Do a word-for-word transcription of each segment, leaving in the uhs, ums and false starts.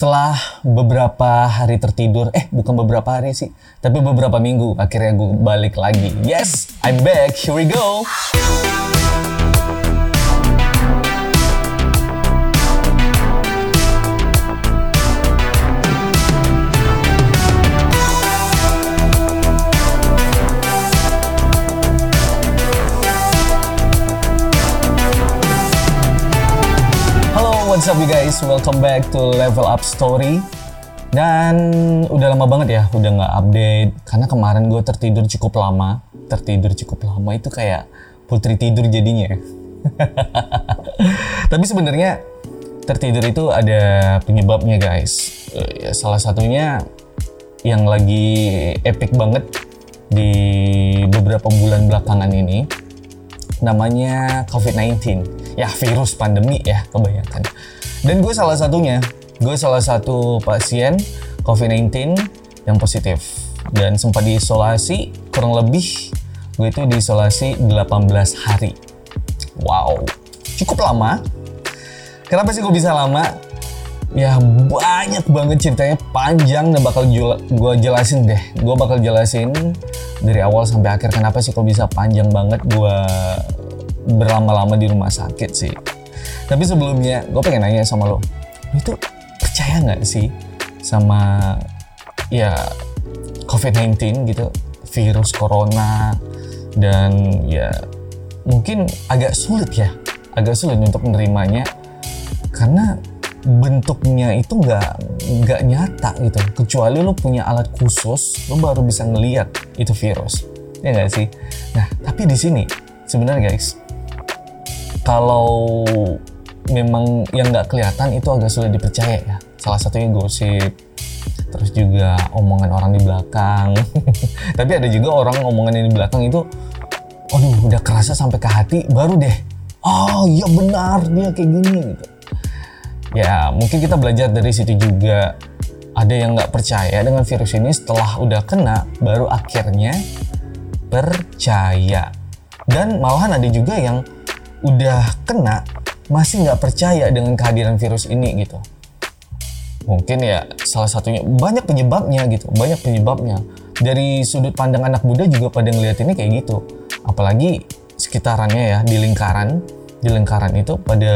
Setelah beberapa hari tertidur, eh bukan beberapa hari sih, tapi beberapa minggu, akhirnya gue balik lagi. Yes, I'm back, here we go. What's up you guys, welcome back to Level Up Story. Dan udah lama banget ya, udah gak update. Karena kemarin gue tertidur cukup lama. Tertidur cukup lama itu kayak putri tidur jadinya. Tapi sebenarnya tertidur itu ada penyebabnya guys. Salah satunya yang lagi epic banget di beberapa bulan belakangan ini, namanya covid sembilan belas. Ya virus pandemi ya kebanyakan. Dan gue salah satunya, gue salah satu pasien covid sembilan belas yang positif. Dan sempat diisolasi, kurang lebih gue itu diisolasi delapan belas hari. Wow, cukup lama. Kenapa sih gue bisa lama? Ya banyak banget ceritanya, panjang dan bakal gue jelasin deh. Gue bakal jelasin dari awal sampai akhir kenapa sih kok bisa panjang banget gue berlama-lama di rumah sakit sih. Tapi sebelumnya gue pengen nanya sama lo, lo itu percaya nggak sih sama ya covid sembilan belas gitu, virus corona? Dan ya mungkin agak sulit ya, agak sulit untuk menerimanya karena bentuknya itu nggak nggak nyata gitu, kecuali lo punya alat khusus, lo baru bisa ngelihat itu virus, ya nggak sih? Nah tapi di sini sebenarnya guys, kalau memang yang nggak kelihatan itu agak sulit dipercaya ya. Salah satunya gosip, terus juga omongan orang di belakang. Tapi ada juga orang omongan yang di belakang itu, aduh udah kerasa sampai ke hati, baru deh, oh iya benar dia kayak gini gitu. Ya mungkin kita belajar dari situ juga. Ada yang nggak percaya dengan virus ini, setelah udah kena, baru akhirnya percaya. Dan malahan ada juga yang udah kena masih nggak percaya dengan kehadiran virus ini gitu. Mungkin ya salah satunya, banyak penyebabnya gitu, banyak penyebabnya. Dari sudut pandang anak muda juga pada ngeliat ini kayak gitu. Apalagi sekitarannya ya, di lingkaran, di lingkaran itu pada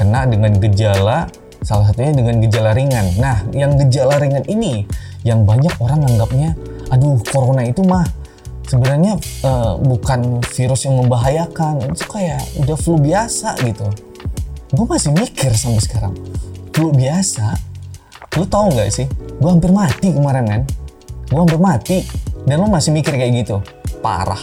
kena dengan gejala, salah satunya dengan gejala ringan. Nah, yang gejala ringan ini yang banyak orang nganggapnya, aduh corona itu mah sebenarnya uh, bukan virus yang membahayakan, itu kayak udah flu biasa gitu. Gue masih mikir sampai sekarang, flu biasa. Lo tau nggak sih? Gue hampir mati kemarin kan. Gue hampir mati dan lo masih mikir kayak gitu, parah.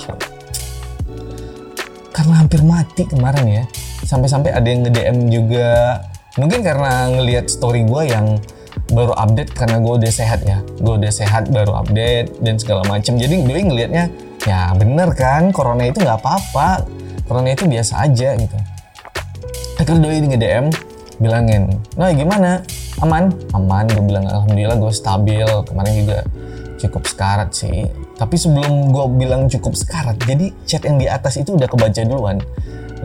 Karena hampir mati kemarin ya. Sampai-sampai ada yang nge-D M juga. Mungkin karena ngelihat story gue yang baru update karena gue udah sehat ya, gue udah sehat baru update dan segala macam. Jadi gue ngelihatnya ya bener kan, corona itu nggak apa-apa, corona itu biasa aja gitu. Akhirnya doi nge-D M bilangin, nah gimana, aman? Aman, gue bilang alhamdulillah gue stabil, kemarin juga cukup sekarat sih. Tapi sebelum gue bilang cukup sekarat, jadi chat yang di atas itu udah kebaca duluan,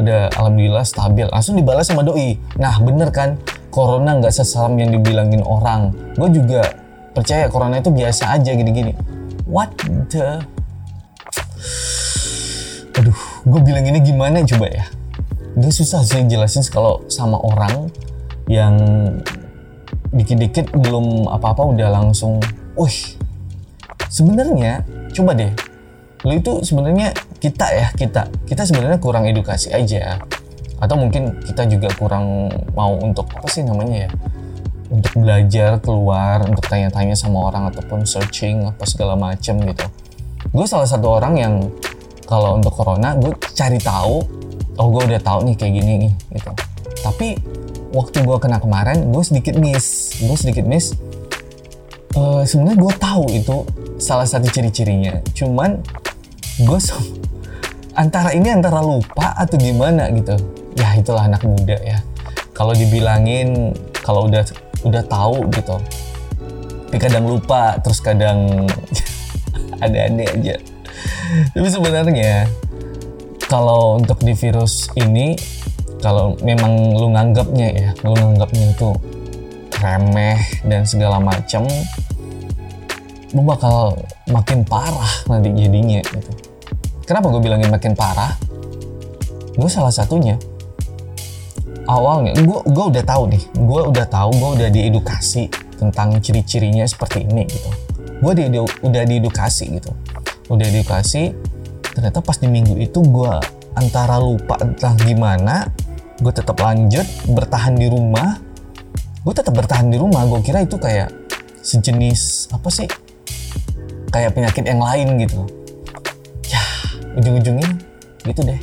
udah alhamdulillah stabil, langsung dibalas sama doi, nah bener kan corona nggak seseram yang dibilangin orang. Gue juga percaya corona itu biasa aja gini-gini. What the? Aduh, gue bilang ini gimana coba ya? Gak susah sih jelasin kalau sama orang yang dikit-dikit belum apa-apa udah langsung, wih. Sebenarnya, coba deh. Lo itu sebenarnya kita ya kita, kita sebenarnya kurang edukasi aja. Atau mungkin kita juga kurang mau untuk apa sih namanya ya, untuk belajar keluar, untuk tanya-tanya sama orang ataupun searching apa segala macam gitu. Gue salah satu orang yang kalau untuk corona gue cari tahu, oh gue udah tahu nih kayak gini nih gitu. Tapi waktu gue kena kemarin gue sedikit miss, gue sedikit miss. Uh, sebenarnya gue tahu itu salah satu ciri-cirinya. Cuman gue so- antara ini antara lupa atau gimana gitu. Ya itulah anak muda ya. Kalau dibilangin kalau udah udah tahu gitu. Tapi kadang lupa, terus kadang ada-ada aja. Tapi sebenarnya kalau untuk di virus ini, kalau memang lu nganggapnya ya, lu nganggapnya itu remeh dan segala macam, lu bakal makin parah nanti jadinya gitu. Kenapa gue bilangin makin parah? Gue salah satunya. Awalnya gue gue udah tahu nih, gue udah tahu, gue udah diedukasi tentang ciri-cirinya seperti ini gitu. Gue di, di, udah diedukasi gitu, udah diedukasi. Ternyata pas di minggu itu gue antara lupa entah gimana, gue tetap lanjut bertahan di rumah. Gue tetap bertahan di rumah. Gue kira itu kayak sejenis apa sih? Kayak penyakit yang lain gitu. Ya, ujung-ujungnya gitu deh.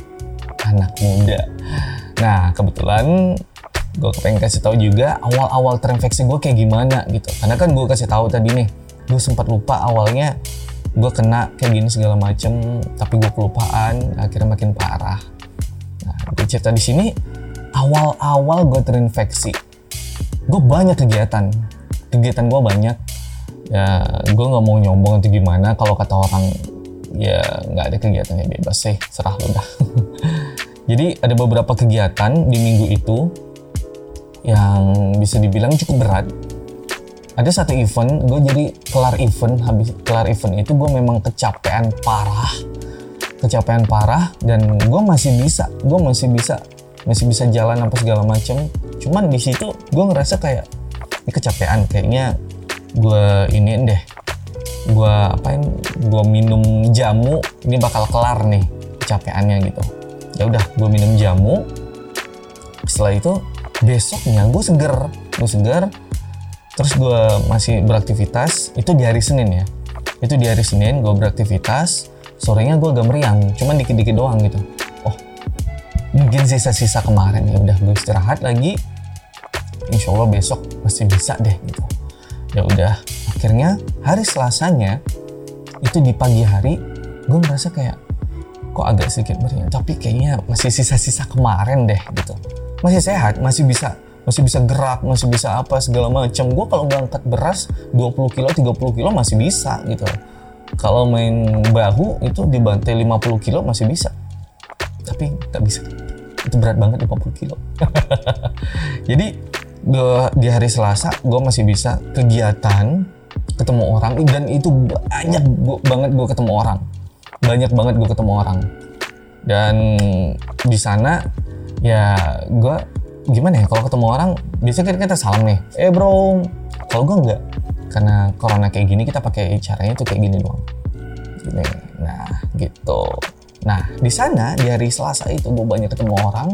Anak muda. Nah, kebetulan gue pengen kasih tahu juga awal-awal terinfeksi gue kayak gimana gitu. Karena kan gue kasih tahu tadi nih, gue sempat lupa awalnya gue kena kayak gini segala macem, tapi gue kelupaan, akhirnya makin parah. Nah, gue cerita di sini awal-awal gue terinfeksi. Gue banyak kegiatan. Kegiatan gue banyak. Ya, gue gak mau nyombong atau gimana, kalau kata orang ya gak ada kegiatannya, bebas sih, serah lu dah. Jadi ada beberapa kegiatan di minggu itu yang bisa dibilang cukup berat. Ada satu event, gue jadi kelar event, habis kelar event itu gue memang kecapean parah. Kecapean parah dan gue masih bisa, gue masih bisa, masih bisa jalan apa segala macam. Cuman di situ gue ngerasa kayak ini kecapean, kayaknya gue iniin deh. Gue apain? Gue minum jamu, ini bakal kelar nih kecapeannya gitu. Ya udah, gue minum jamu. Setelah itu besoknya gue seger, gue seger. Terus gue masih beraktivitas. Itu di hari Senin ya. Itu di hari Senin gue beraktivitas. Sorenya gue agak meriang, cuman dikit-dikit doang gitu. Oh, mungkin sisa-sisa kemarin. Ya udah, gue istirahat lagi. Insya Allah besok masih bisa deh gitu. Ya udah, akhirnya hari Selasanya itu di pagi hari gue merasa kayak kok agak sedikit meriang, tapi kayaknya masih sisa-sisa kemarin deh gitu. Masih sehat, masih bisa, masih bisa gerak, masih bisa apa segala macam. Gue kalau ngangkat beras dua puluh kilo, tiga puluh kilo masih bisa gitu. Kalau main bahu itu dibantai lima puluh kilo masih bisa. Tapi nggak bisa. Itu berat banget lima puluh kilo. Jadi gua, di hari Selasa gue masih bisa kegiatan, ketemu orang, dan itu banyak gua, banget gue ketemu orang. Banyak banget gue ketemu orang. Dan di sana ya gue gimana ya, kalau ketemu orang biasanya kita salam nih, eh bro. Kalau gue enggak, karena corona kayak gini kita pakai caranya tuh kayak gini doang. Gini. Nah gitu. Nah di sana di hari Selasa itu gue banyak ketemu orang,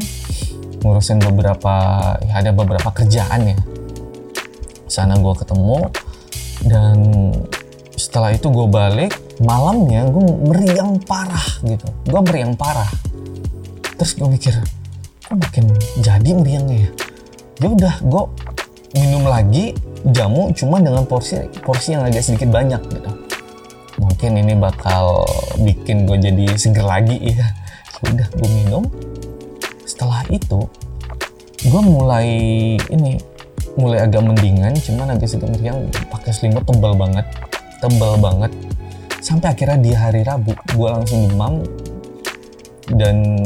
ngurusin beberapa, ya ada beberapa kerjaan ya. Di sana gue ketemu, dan setelah itu gue balik malamnya gue meriang parah gitu. Gue meriang parah. Terus gue mikir, kok makin jadi meriangnya ya. Ya udah, gue minum lagi jamu, cuma dengan porsi porsi yang agak sedikit banyak gitu. Mungkin ini bakal bikin gue jadi seger lagi ya. Udah, gue minum. Setelah itu gue mulai ini mulai agak mendingan, cuman agak sedikit meriang. Pakai selimut tebal banget. tebal banget sampai akhirnya di hari Rabu gue langsung demam, dan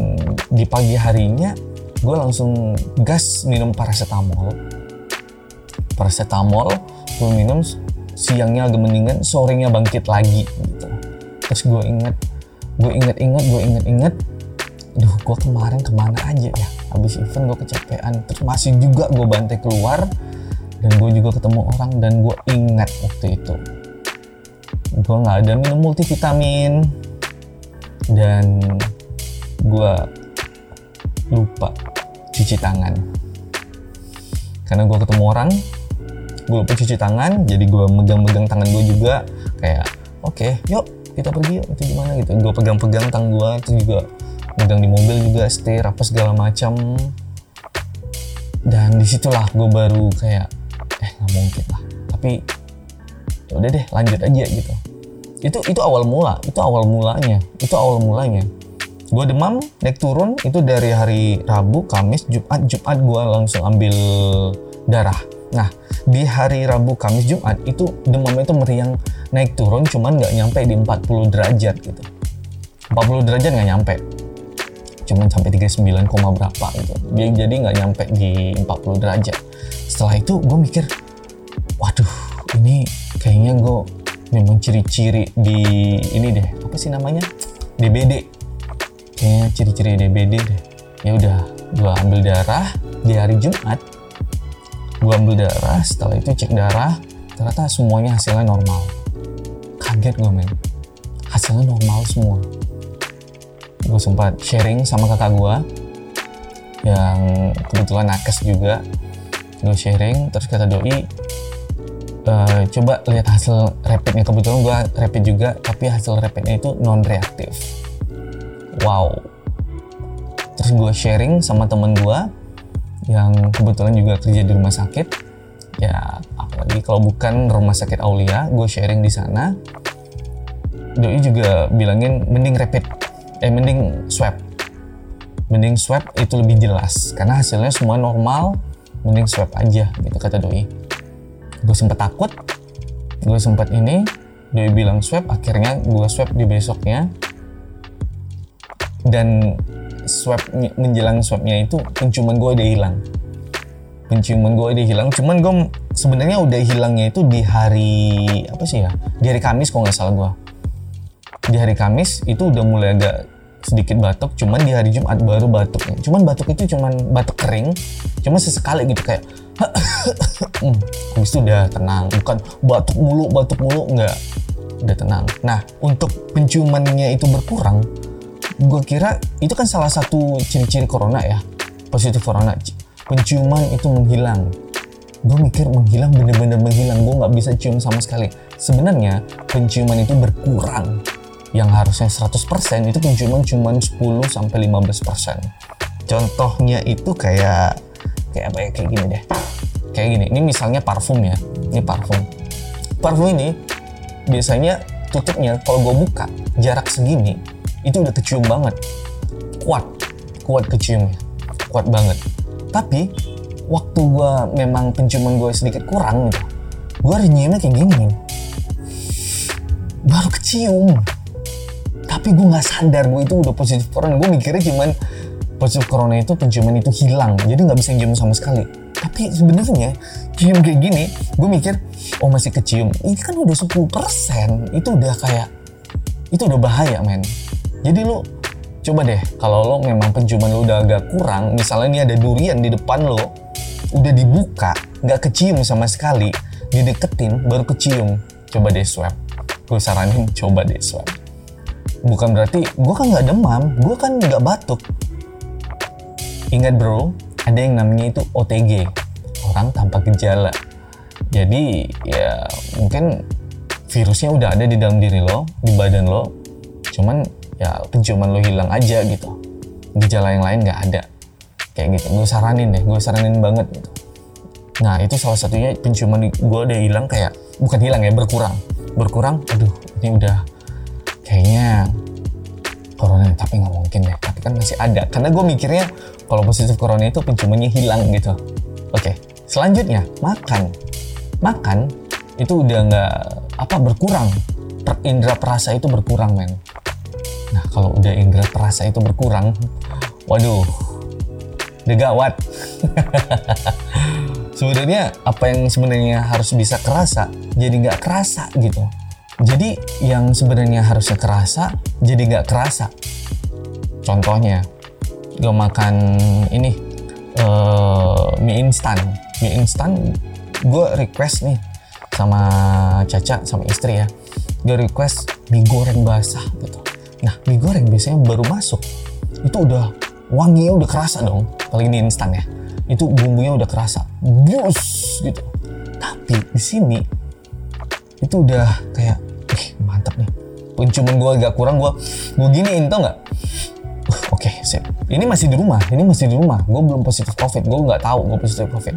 di pagi harinya gue langsung gas minum paracetamol paracetamol gue minum, siangnya agak mendingan, sorenya bangkit lagi gitu. Terus gue inget gue inget-inget gue inget-inget aduh, gue kemarin kemana aja ya, habis event gue kecapean, terus masih juga gue bantai keluar, dan gue juga ketemu orang, dan gue ingat waktu itu gue gak ada minum multivitamin, dan gue lupa cuci tangan. Karena gue ketemu orang, gue lupa cuci tangan, jadi gue megang-megang tangan gue juga, kayak oke, okay, yuk kita pergi yuk, itu gimana gitu. Gue pegang-pegang tangan gue, terus juga megang di mobil juga, setir apa segala macam. Dan disitulah gue baru kayak eh gak mungkin lah, tapi udah deh lanjut aja gitu. Itu itu awal mula itu awal mulanya itu awal mulanya gue demam naik turun itu dari hari Rabu, Kamis, Jumat. Jumat gue langsung ambil darah. Nah di hari Rabu, Kamis, Jumat itu demamnya itu meriang naik turun, cuman nggak nyampe di empat puluh derajat gitu. Empat puluh derajat nggak nyampe, cuman sampai tiga puluh sembilan, berapa gitu. Jadi nggak nyampe di empat puluh derajat. Setelah itu gue mikir ini kayaknya gue memang ciri-ciri di ini deh, apa sih namanya, D B D, kayaknya ciri-ciri D B D deh. Ya udah, gue ambil darah di hari Jumat, gue ambil darah, setelah itu cek darah, ternyata semuanya hasilnya normal. Kaget gue men, hasilnya normal semua. Gue sempat sharing sama kakak gue yang kebetulan nakes juga, gue sharing, terus kata doi, e, coba lihat hasil rapidnya. Kebetulan gue rapid juga, tapi hasil rapidnya itu non reaktif. Wow. Terus gue sharing sama temen gue yang kebetulan juga kerja di rumah sakit, ya apalagi kalau bukan rumah sakit Aulia, gue sharing di sana. Doi juga bilangin mending rapid, eh mending swab, mending swab itu lebih jelas karena hasilnya semua normal, mending swab aja gitu kata doi. Gue sempet takut, gue sempet ini, doi bilang swab, akhirnya gue swab di besoknya. Dan swab, menjelang swabnya itu penciuman gue udah hilang, penciuman gue udah hilang. Cuman gue sebenarnya udah hilangnya itu di hari apa sih ya? Di hari Kamis kalau nggak salah gue. Di hari Kamis itu udah mulai agak sedikit batuk. Cuman di hari Jumat baru batuknya. Cuman batuk itu cuman batuk kering. Cuman sesekali gitu kayak. hmm, habis itu udah tenang. Bukan batuk mulu, batuk mulu enggak. Udah tenang. Nah untuk penciumannya itu berkurang, gue kira itu kan salah satu ciri-ciri corona ya, positif corona, penciuman itu menghilang. Gue mikir menghilang, bener-bener menghilang, gue gak bisa cium sama sekali. Sebenarnya penciuman itu berkurang, yang harusnya seratus persen itu penciuman cuma sepuluh sampai lima belas persen. Contohnya itu kayak kayak apa ya, kayak gini deh, kayak gini. Ini misalnya parfum ya, ini parfum parfum ini biasanya tutupnya kalau gue buka jarak segini itu udah kecium banget, kuat, kuat keciumnya, kuat banget. Tapi waktu gue memang penciuman gue sedikit kurang gitu, gue nyiumnya kayak gini, baru kecium. Tapi gue nggak sadar gue itu udah positif corona. Gue mikirnya cuman positif corona itu penciuman itu hilang, jadi nggak bisa nyium sama sekali. Tapi sebenarnya cium kayak gini, gue mikir oh masih kecium. Ini kan udah sepuluh persen, itu udah kayak itu udah bahaya men. Jadi lo coba deh, kalau lo memang penciuman lo udah agak kurang, misalnya ini ada durian di depan lo, udah dibuka, nggak kecium sama sekali, dideketin baru kecium, coba deh swab. Gue saranin coba deh swab. Bukan berarti, gue kan nggak demam, gue kan nggak batuk. Ingat bro, ada yang namanya itu O T G, orang tanpa gejala. Jadi ya mungkin virusnya udah ada di dalam diri lo, di badan lo, cuman ya penciuman lo hilang aja gitu, gejala yang lain nggak ada kayak gitu. Gue saranin deh, gue saranin banget gitu. Nah itu salah satunya, penciuman gue udah hilang, kayak bukan hilang ya, berkurang, berkurang. Aduh ini udah kayaknya corona, tapi nggak mungkin deh, tapi kan masih ada karena gue mikirnya kalau positif corona itu penciumannya hilang gitu. Oke, selanjutnya makan, makan itu udah nggak apa, berkurang, indera perasa itu berkurang men. Nah kalau udah indera perasa itu berkurang, waduh, udah gawat. Sebenarnya apa yang sebenarnya harus bisa kerasa jadi nggak kerasa gitu. Jadi yang sebenarnya harusnya kerasa jadi nggak kerasa. Contohnya, gue makan ini uh, mie instan, mie instan. Gue request nih sama Caca, sama istri ya. Gue request mie goreng basah gitu. Nah, mie goreng biasanya baru masuk, itu udah wanginya udah kerasa dong, apalagi di instan ya, itu bumbunya udah kerasa, bus gitu. Tapi di sini itu udah kayak, eh mantap nih, penciuman gue agak kurang, gue gue giniin tau nggak? Uh, Oke, okay, sip. Ini masih di rumah, ini masih di rumah, gue belum positif covid, gue nggak tahu gue positif covid.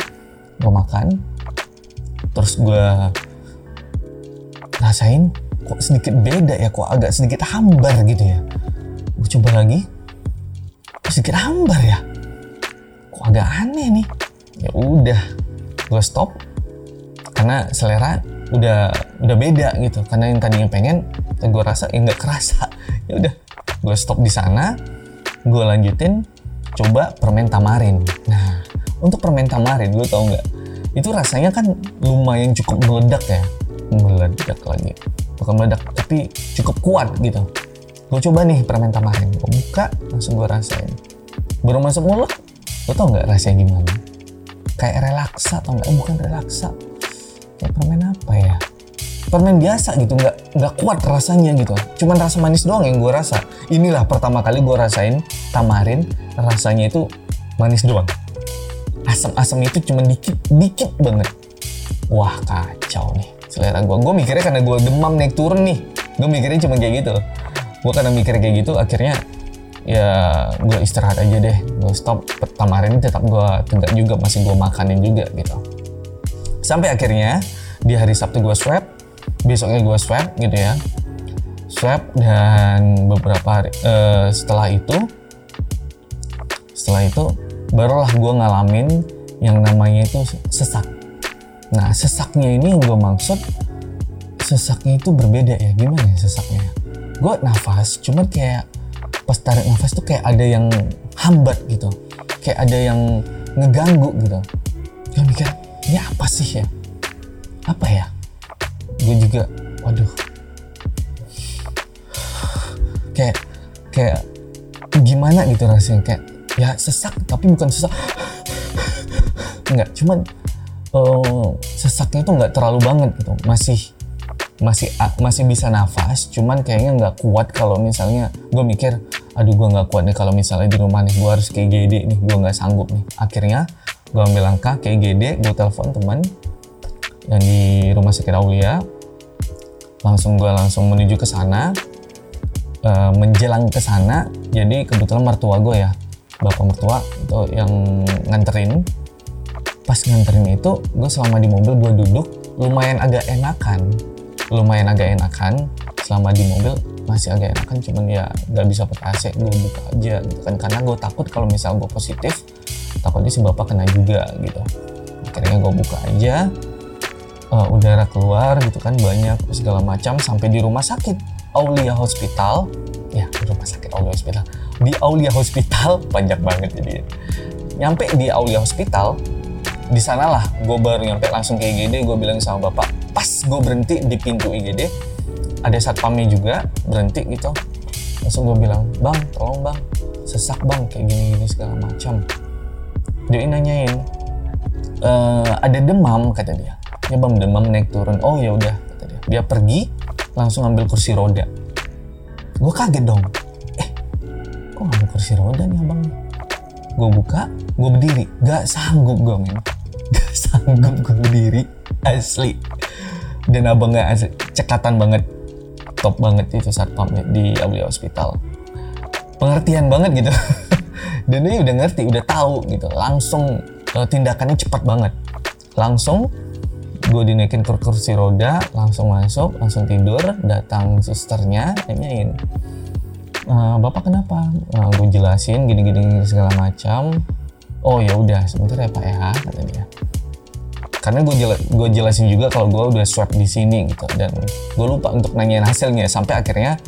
Gue makan, terus gue rasain. Kok sedikit beda ya, kok agak sedikit hambar gitu ya. Gue coba lagi, kok sedikit hambar ya, kok agak aneh nih. Ya udah, gue stop karena selera udah udah beda gitu. Karena yang tadinya pengen, gue rasa ya nggak kerasa. Ya udah, gue stop di sana. Gue lanjutin coba permen tamarin. Nah, untuk permen tamarin, gue tau nggak? itu rasanya kan lumayan cukup meledak ya, meledak lagi bukan meledak tapi cukup kuat gitu. Gue coba nih permen tamarin, gue buka langsung gue rasain, baru masuk mulut lo tau nggak rasanya gimana? Kayak relaksa atau nggak? Eh, bukan relaksa, kayak permen apa ya? Permen biasa gitu, nggak nggak kuat rasanya gitu, cuman rasa manis doang yang gue rasa. Inilah pertama kali gue rasain tamarin, rasanya itu manis doang, asam-asam itu cuman dikit dikit banget. Wah kacau nih selera gue. Gue mikirnya karena gue demam naik turun nih, gue mikirnya cuma kayak gitu. Gue karena mikir kayak gitu akhirnya ya gue istirahat aja deh, gue stop. Tamarin tetap gue tegak juga, masih gue makanin juga gitu. Sampai akhirnya di hari Sabtu gue swab, besoknya gue swab gitu ya, swab. Dan beberapa hari uh, setelah itu setelah itu barulah gue ngalamin yang namanya itu sesak. Nah sesaknya ini yang gue maksud, sesaknya itu berbeda ya. Gimana ya sesaknya? Gue nafas cuman kayak pas tarik nafas tuh kayak ada yang hambat gitu, kayak ada yang ngeganggu gitu. Gue mikir, ini apa sih ya? Apa ya? Gue juga, waduh, kayak kayak gimana gitu rasanya, kayak ya sesak tapi bukan sesak, enggak, cuman uh, sesaknya tuh nggak terlalu banget gitu, masih masih masih bisa nafas, cuman kayaknya nggak kuat. Kalau misalnya gue mikir, aduh gue nggak kuat nih kalau misalnya di rumah nih, gue harus ke I G D nih, gue nggak sanggup nih. Akhirnya gue ambil langkah ke I G D, gue telepon teman yang di rumah sakit Aulia, langsung gue langsung menuju ke sana. E, menjelang ke sana, jadi kebetulan mertua gue ya, bapak mertua itu yang nganterin. Pas nganterin itu, gue selama di mobil gue duduk lumayan agak enakan. lumayan agak enakan selama di mobil masih agak enakan, cuman ya nggak bisa pakai A C, gue buka aja gitu kan, karena gue takut kalau misal gue positif takutnya si bapak kena juga gitu. Akhirnya gue buka aja, uh, udara keluar gitu kan, banyak segala macam. Sampai di rumah sakit Aulia Hospital ya, rumah sakit Aulia Hospital di Aulia Hospital panjang banget. Jadi nyampe di Aulia Hospital, di sanalah gue baru nyampe langsung ke I G D. Gue bilang sama bapak, pas gue berhenti di pintu I G D ada satpamnya juga berhenti gitu, langsung gue bilang, bang tolong bang, sesak bang, kayak gini-gini segala macam. Dia nanyain, e, ada demam kata dia, ya bang demam naik turun. Oh ya udah kata dia, dia pergi langsung ambil kursi roda. Gue kaget dong, eh kok ngambil kursi roda nih abang. Gue buka, gue berdiri, gak sanggup gue men. Gak sanggup gue berdiri, asli. Dan abangnya asli, cekatan banget, top banget itu satpam di Aulia Hospital, pengertian banget gitu. Dan dia udah ngerti, udah tahu gitu, langsung tindakannya cepat banget. Langsung gue dinaikin ke kursi roda, langsung masuk, langsung tidur. Datang susternya, nanyain, e, bapak kenapa? Nah, gue jelasin gini-gini segala macam. Oh ya udah sebentar ya pak ya kata dia, karena gue jel- gue jelasin juga kalau gue udah swab di sini gitu, dan gue lupa untuk nanyain hasilnya. Sampai akhirnya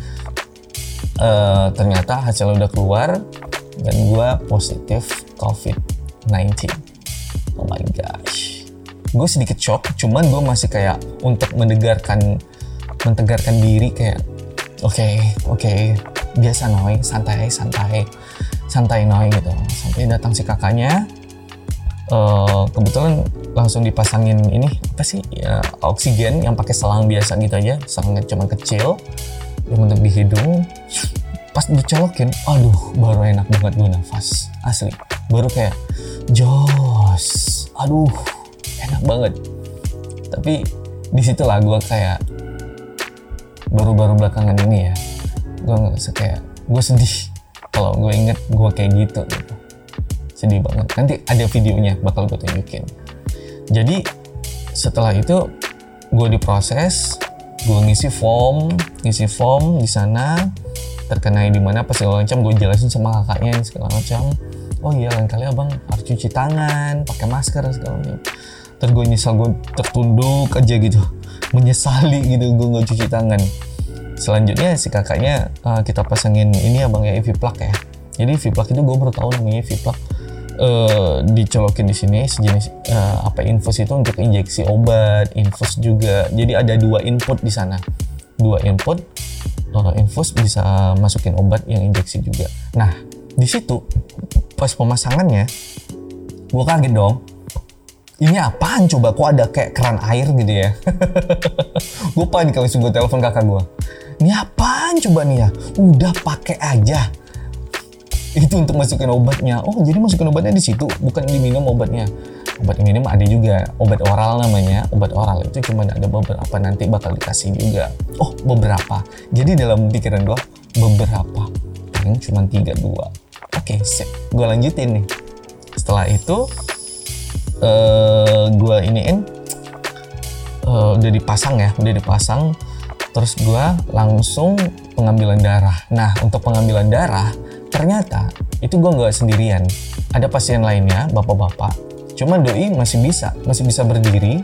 uh, ternyata hasilnya udah keluar dan gue positif covid sembilan belas. Oh my gosh, gue sedikit shock, cuman gue masih kayak untuk mendegarkan mentegarkan diri, kayak oke okay, oke okay, biasa noy, santai santai santai noy gitu. Sampai datang si kakaknya, uh, kebetulan langsung dipasangin ini apa sih ya, oksigen yang pakai selang biasa gitu aja, selangnya cuma kecil yang untuk di hidung. Pas dicolokin, aduh baru enak banget gue nafas asli, baru kayak jos, aduh enak banget. Tapi disitulah gue kayak baru-baru belakangan ini ya, gue ngerasa kayak gue sedih kalau gue inget gue kayak gitu gitu, sedih banget. Nanti ada videonya bakal gue tunjukin. Jadi setelah itu gue diproses, gue ngisi form, ngisi form di sana, terkenai di mana, pas segala macam. Gue jelasin sama kakaknya segala macam. Oh iya, lain kali abang harus cuci tangan, pakai masker segala macam. Terus gue nyesal, gue tertunduk aja gitu, menyesali gitu gue nggak cuci tangan. Selanjutnya si kakaknya, uh, kita pasangin ini ya bang ya, V-plug ya. Jadi V-plug itu gue baru tahu namanya V-plug. uh, dicolokin di sini sejenis uh, apa infus itu untuk injeksi obat, infus juga. Jadi ada dua input di sana. Dua input, uh, infus bisa masukin obat yang injeksi juga. Nah, di situ pas pemasangannya gue kaget dong. Ini apaan coba, kok ada kayak keran air gitu ya. Gue panik langsung gue telepon kakak gue. Ini apaan coba nih ya? Udah pakai aja. Itu untuk masukin obatnya. Oh, jadi masukin obatnya di situ, bukan diminum obatnya. Obat minum ada juga, obat oral namanya. Obat oral itu cuma ada beberapa, nanti bakal dikasih juga. Oh, beberapa. Jadi dalam pikiran gue beberapa. Paling cuma tiga dua. Oke, sip. Gue lanjutin nih. Setelah itu Uh, gue iniin uh, udah dipasang ya udah dipasang terus gue langsung pengambilan darah. Nah, untuk pengambilan darah ternyata itu gue nggak sendirian, ada pasien lainnya, bapak-bapak. Cuma doi masih bisa masih bisa berdiri,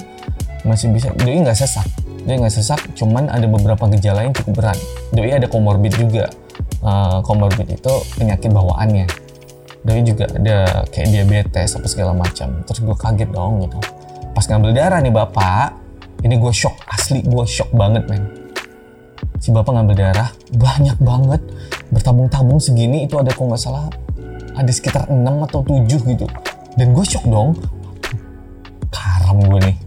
masih bisa, doi nggak sesak doi nggak sesak cuman ada beberapa gejala yang cukup berat. Doi ada komorbid juga, uh, komorbid itu penyakit bawaannya. Doi juga ada kayak diabetes apa segala macam. Terus gue kaget dong gitu. Pas ngambil darah nih bapak, ini gue shock, asli gue shock banget men. Si bapak ngambil darah banyak banget, bertabung-tabung segini, itu ada kalau nggak salah ada sekitar enam atau tujuh gitu. Dan gue shock dong. Karam gue nih.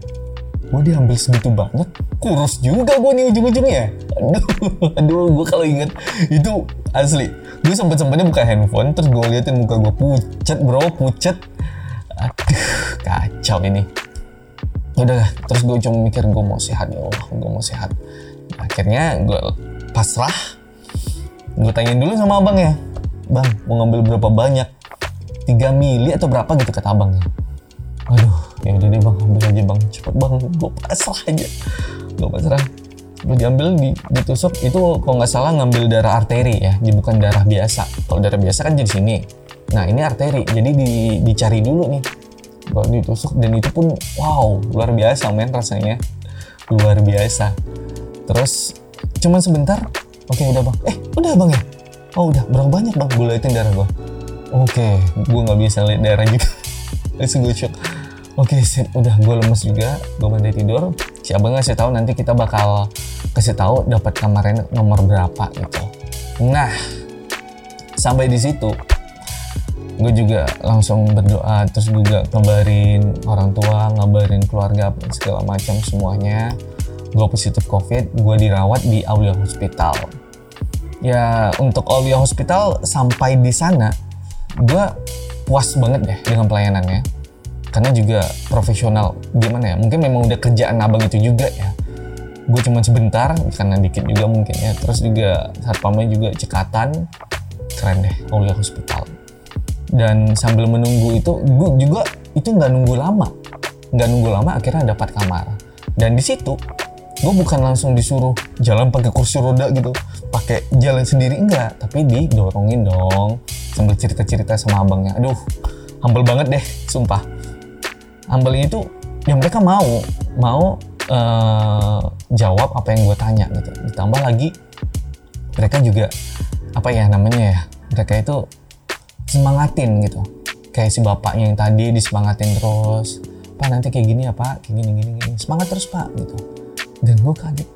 Gue diambil segitu banget, kurus juga gue nih ujung-ujungnya. Aduh, aduh gue kalau inget itu asli. Gue sempet-sempetnya buka handphone, terus gue liatin muka gue pucet bro, pucet. Aduh, kacau ini. Udah, terus gue cuma mikir gue mau sehat, ya Allah, gue mau sehat. Akhirnya gue pasrah. Gue tanyain dulu sama abang ya, bang mau ngambil berapa banyak? tiga mili atau berapa gitu kata abangnya. Aduh, ya udah deh bang, ambil aja bang, cepet bang, gue pasrah aja. Gue pasrah. Lu diambil, ditusuk, itu kalau nggak salah ngambil darah arteri ya, jadi bukan darah biasa. Kalau darah biasa kan jadi sini, nah ini arteri, jadi di, dicari dulu nih, baru ditusuk. Dan itu pun wow, luar biasa men, rasanya luar biasa. Terus cuman sebentar, oke udah bang, eh udah bang ya, oh udah, berapa banyak bang? Gue liatin darah gue, oke, gue nggak biasa liat darah juga, langsung gue shock. Oke sip, udah gue lemes juga, gue mandi tidur. Si abang ngasih tahu nanti kita bakal kasih tahu dapat kamarnya nomor berapa gitu. Nah, sampai di situ gue juga langsung berdoa, terus juga kabarin orang tua, ngabarin keluarga segala macam semuanya. Gue positif COVID, gue dirawat di Aulia Hospital. Ya untuk Aulia Hospital sampai di sana gue puas banget deh dengan pelayanannya. Karena juga profesional, gimana ya, mungkin memang udah kerjaan abang itu juga ya. Gue cuma sebentar, karena dikit juga mungkin ya. Terus juga satpamnya juga cekatan, keren deh Aulia Hospital. Dan sambil menunggu itu, gue juga itu nggak nunggu lama, nggak nunggu lama akhirnya dapat kamar. Dan di situ gue bukan langsung disuruh jalan pakai kursi roda gitu, pakai jalan sendiri enggak, tapi didorongin dong sambil cerita-cerita sama abangnya. Aduh, humble banget deh, sumpah. Ambilnya itu yang mereka mau mau uh, jawab apa yang gue tanya gitu. Ditambah lagi mereka juga apa ya namanya ya, mereka itu semangatin gitu, kayak si bapaknya yang tadi disemangatin terus, pak nanti kayak gini ya pak, kayak gini gini gini, semangat terus pak gitu. Dan gue kaget,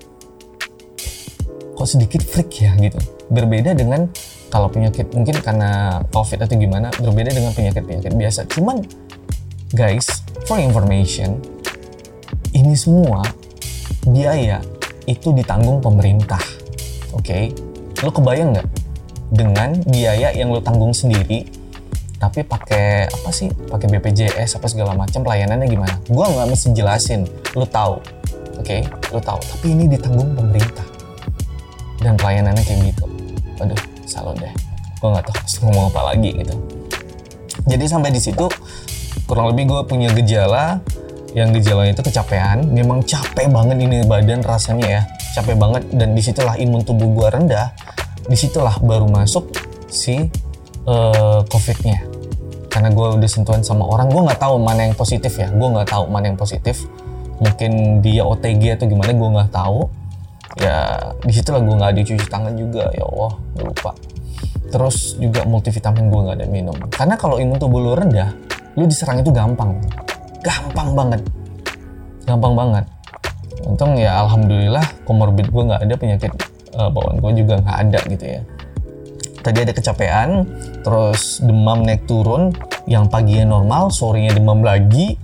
kok sedikit freak ya gitu. Berbeda dengan kalau penyakit mungkin karena COVID atau gimana, berbeda dengan penyakit-penyakit biasa. Cuman guys, for information, ini semua biaya itu ditanggung pemerintah, oke? Okay? Lo kebayang nggak dengan biaya yang lo tanggung sendiri, tapi pakai apa sih? Pakai B P J S apa segala macam, pelayanannya gimana? Gua nggak mesti jelasin, lo tahu, oke? Okay? Lo tahu. Tapi ini ditanggung pemerintah dan pelayanannya kayak gitu. Aduh, salut deh. Gua nggak tahu harus ngomong apa lagi gitu. Jadi sampai di situ. Kurang lebih gue punya gejala, yang gejalanya itu kecapean, memang capek banget ini badan rasanya ya, capek banget. Dan disitulah imun tubuh gue rendah, disitulah baru masuk si uh, COVID-nya. Karena gue udah sentuhan sama orang, gue nggak tahu mana yang positif ya, gue nggak tahu mana yang positif, mungkin dia O T G atau gimana gue nggak tahu. Ya disitulah gue nggak ada cuci tangan juga, ya Allah gue lupa. Terus juga multivitamin gue nggak ada minum. Karena kalau imun tubuh lu rendah, lu diserang itu gampang. Gampang banget. Gampang banget. Untung ya alhamdulillah komorbid gue nggak ada, penyakit uh, bawaan gue juga nggak ada gitu ya. Tadi ada kecapean, terus demam naik turun, yang paginya normal, sorenya demam lagi,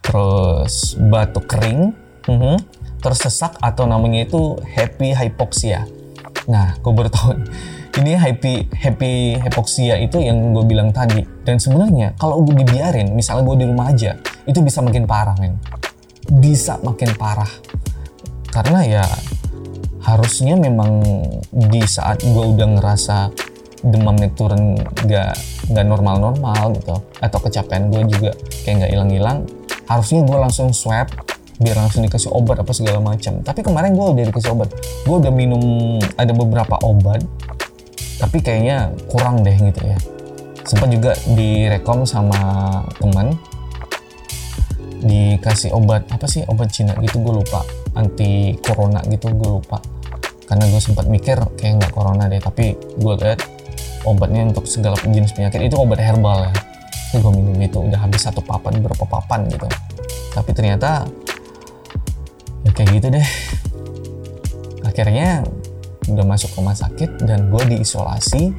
terus batuk kering, uh-huh. terus sesak atau namanya itu happy hypoxia. Nah, gue baru tahu ini happy happy hypoxia itu yang gue bilang tadi. Dan sebenarnya kalau gue dibiarin, misalnya gue di rumah aja, itu bisa makin parah, men. Bisa makin parah. Karena ya harusnya memang di saat gue udah ngerasa demam naik turun gak, gak normal-normal gitu, atau kecapean gue juga kayak gak hilang-hilang, harusnya gue langsung swab biar langsung dikasih obat apa segala macam. Tapi kemarin gue udah dikasih obat, gue udah minum ada beberapa obat, tapi kayaknya kurang deh gitu ya. Sempat juga direkom sama teman, dikasih obat apa sih, obat Cina gitu gue lupa, anti corona gitu gue lupa, karena gue sempat mikir kayak nggak corona deh, tapi gue lihat obatnya untuk segala jenis penyakit itu obat herbal ya. Itu gue minum, itu udah habis satu papan berapa papan gitu, tapi ternyata ya kayak gitu deh. Akhirnya udah masuk rumah sakit dan gue diisolasi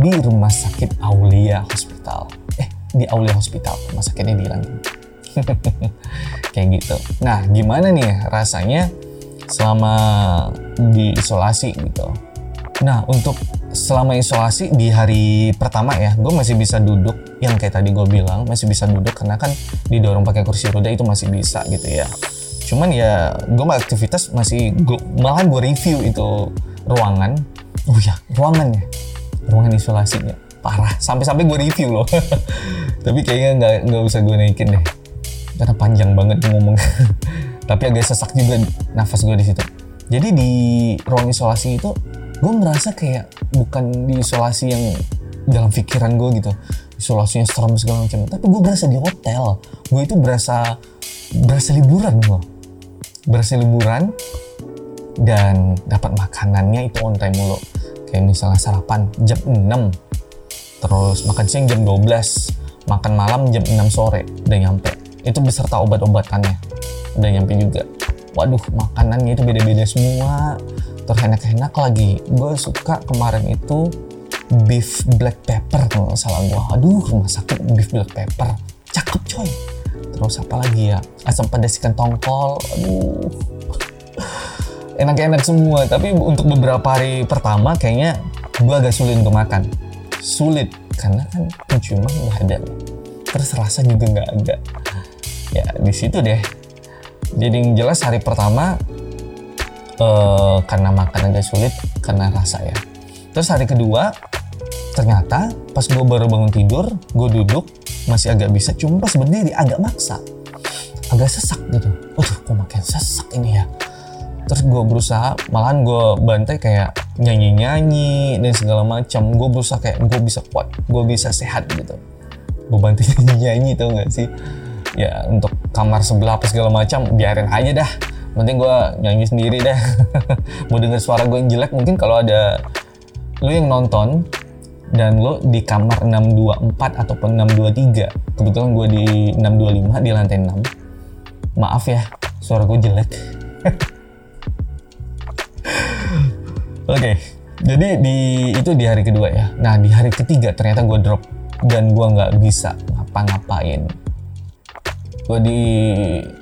di rumah sakit Aulia Hospital eh di Aulia Hospital, rumah sakitnya dihilangin. Kayak gitu. Nah, gimana nih rasanya selama diisolasi gitu? Nah, untuk selama isolasi di hari pertama ya, gue masih bisa duduk, yang kayak tadi gue bilang masih bisa duduk karena kan didorong pakai kursi roda itu masih bisa gitu ya. Cuman ya gue aktivitas masih, gue, malahan gue review itu ruangan. Oh ya, ruangannya, ruangan isolasinya parah. Sampai-sampai gue review loh. Tapi kayaknya nggak nggak usah gue naikin deh. Karena panjang banget ngomong, tapi agak sesak juga nafas gue di situ. Jadi di ruang isolasi itu, gue merasa kayak bukan di isolasi yang dalam pikiran gue gitu, isolasinya serem segala macam. Tapi gue berasa di hotel, gue itu berasa berasa liburan gue, berasa liburan dan dapat makanannya itu on time mulu. Kayak misalnya sarapan jam enam, terus makan siang jam dua belas, makan malam jam enam sore, udah nyampe. Itu beserta obat-obatannya udah nyampe juga. Waduh, makanannya itu beda-beda semua, terenak-enak lagi. Gue suka kemarin itu beef black pepper kalau salah gue. Aduh, rumah sakit beef black pepper cakep coy. Terus apa lagi ya, asam pedas ikan tongkol. Aduh, enak-enak semua. Tapi untuk beberapa hari pertama kayaknya gue agak sulit untuk makan, sulit karena kan penciuman nggak ada, terus rasa juga nggak ada. Ya di situ deh. Jadi yang jelas hari pertama eh, karena makan agak sulit karena rasa ya. Terus hari kedua ternyata pas gue baru bangun tidur, gue duduk masih agak bisa, cuma pas berdiri agak maksa, agak sesak gitu. Aduh, kok makin sesak ini ya. Terus gue berusaha, malahan gue bantai kayak nyanyi-nyanyi dan segala macam. Gue berusaha kayak gue bisa kuat, gue bisa sehat gitu. Gue bantai nyanyi-nyanyi tau gak sih? Ya untuk kamar sebelah apa segala macam biarin aja dah, penting gue nyanyi sendiri dah. Mau denger suara gue yang jelek, mungkin kalau ada lo yang nonton dan lo di kamar enam dua empat ataupun enam dua tiga, kebetulan gue di enam dua lima di lantai enam, maaf ya suara gue jelek. Oke okay. Jadi di itu di hari kedua ya. Nah di hari ketiga ternyata gue drop dan gue nggak bisa ngapa-ngapain. Gue di,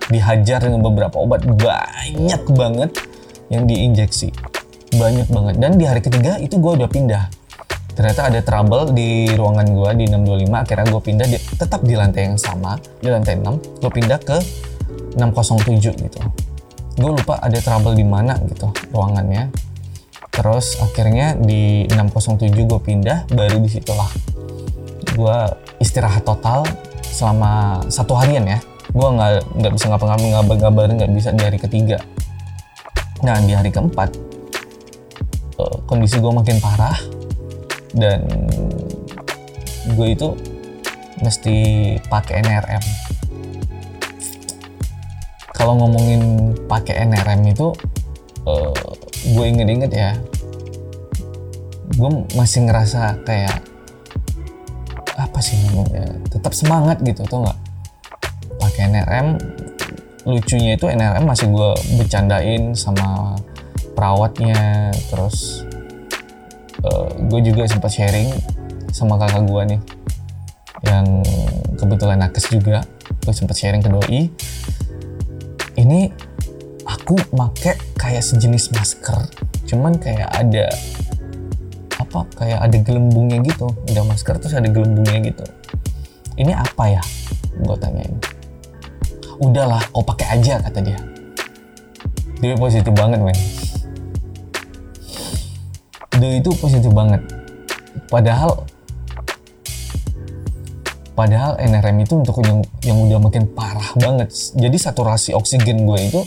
dihajar dengan beberapa obat, banyak banget yang diinjeksi, banyak banget. Dan di hari ketiga itu gue udah pindah, ternyata ada trouble di ruangan gue di enam dua lima, akhirnya gue pindah di, tetap di lantai yang sama, di lantai enam, gue pindah ke enam nol tujuh gitu. Gue lupa ada trouble di mana gitu ruangannya. Terus akhirnya di enam nol tujuh gue pindah, baru disitulah gue istirahat total selama satu harian ya. Gue nggak nggak bisa ngapa-ngapain, ngabar-ngabarin nggak bisa di hari ketiga. Nah di hari keempat kondisi gue makin parah dan gue itu mesti pakai N R M. Kalau ngomongin pakai N R M itu, gue inget-inget ya gue masih ngerasa kayak apa sih namanya, tetap semangat gitu, tau nggak? Pakai N R M, lucunya itu N R M masih gue bercandain sama perawatnya, terus uh, gue juga sempat sharing sama kakak gue nih yang kebetulan nakes juga. Gue sempat sharing ke doi, ini aku pakai kayak sejenis masker, cuman kayak ada apa, kayak ada gelembungnya gitu, udah masker terus ada gelembungnya gitu. Ini apa ya? Gue tanyain. Udahlah, kau pakai aja, kata dia. Dia positif banget, men. Dia itu positif banget. Padahal, padahal N R M itu untuk yang, yang udah makin parah banget. Jadi saturasi oksigen gue itu,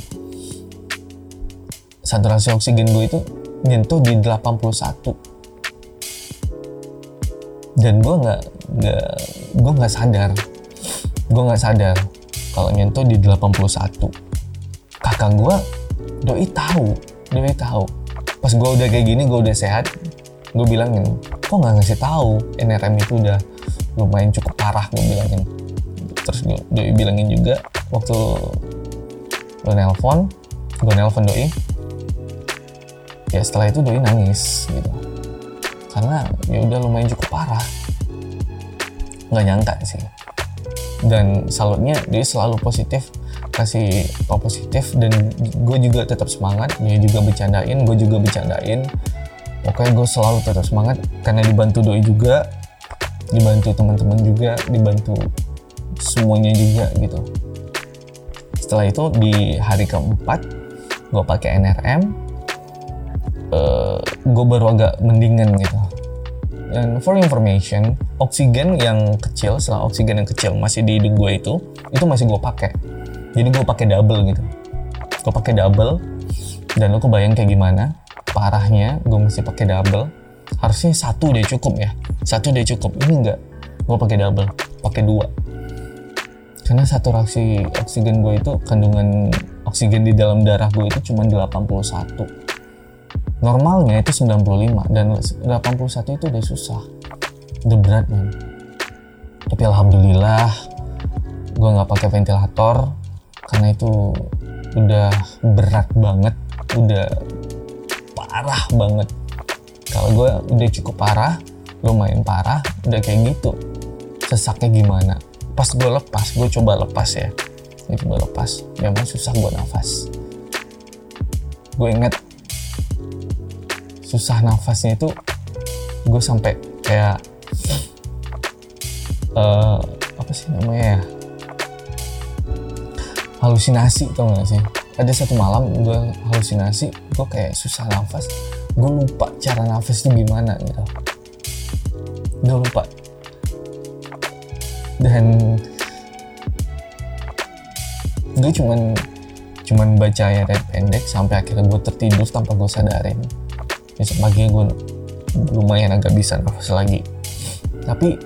saturasi oksigen gue itu nyentuh di delapan puluh satu. Dan gue nggak, nggak, gue nggak sadar, gue nggak sadar. Kalau nyentuh di delapan puluh satu, kakak gue, doi tahu, doi tahu. Pas gue udah kayak gini, gue udah sehat, gue bilangin, kok nggak ngasih tahu N R M itu udah lumayan cukup parah, gue bilangin. Terus doi bilangin juga waktu gue nelpon, gue nelpon doi. Ya setelah itu doi nangis gitu, karena ya udah lumayan cukup parah. Nggak nyangka sih. Dan salutnya, dia selalu positif, kasih tau positif, dan gue juga tetap semangat, dia juga bercandain, gue juga bercandain. Pokoknya gue selalu tetap semangat karena dibantu doi juga, dibantu teman-teman juga, dibantu semuanya juga gitu. Setelah itu di hari keempat gue pakai N R M, uh, gue baru agak mendingan gitu. Dan for information, oksigen yang kecil, selang oksigen yang kecil masih di hidung gue itu, itu masih gue pakai. Jadi gue pakai double gitu. Gue pakai double, dan lo kebayang kayak gimana parahnya, gue masih pakai double. Harusnya satu udah cukup ya, satu udah cukup. Ini enggak, gue pakai double, pakai dua. Karena saturasi oksigen gue itu, kandungan oksigen di dalam darah gue itu cuma delapan puluh satu. Normalnya itu sembilan puluh lima, dan delapan puluh satu itu udah susah, udah berat man. Tapi alhamdulillah gue nggak pakai ventilator karena itu udah berat banget, udah parah banget. Kalau gue udah cukup parah, lumayan parah, udah kayak gitu. Sesaknya gimana? Pas gue lepas, gue coba lepas ya, gue coba lepas, memang susah buat nafas. Gue inget susah nafasnya itu, gue sampai kayak uh, apa sih namanya ya, halusinasi, tau gak sih? Ada satu malam gue halusinasi, gue kayak susah nafas, gue lupa cara nafas itu gimana gitu, gue lupa. Dan gue cuman cuman baca ayat pendek sampai akhirnya gue tertidur tanpa gue sadarin. Besok paginya gue lumayan agak bisa nafas lagi. Tapi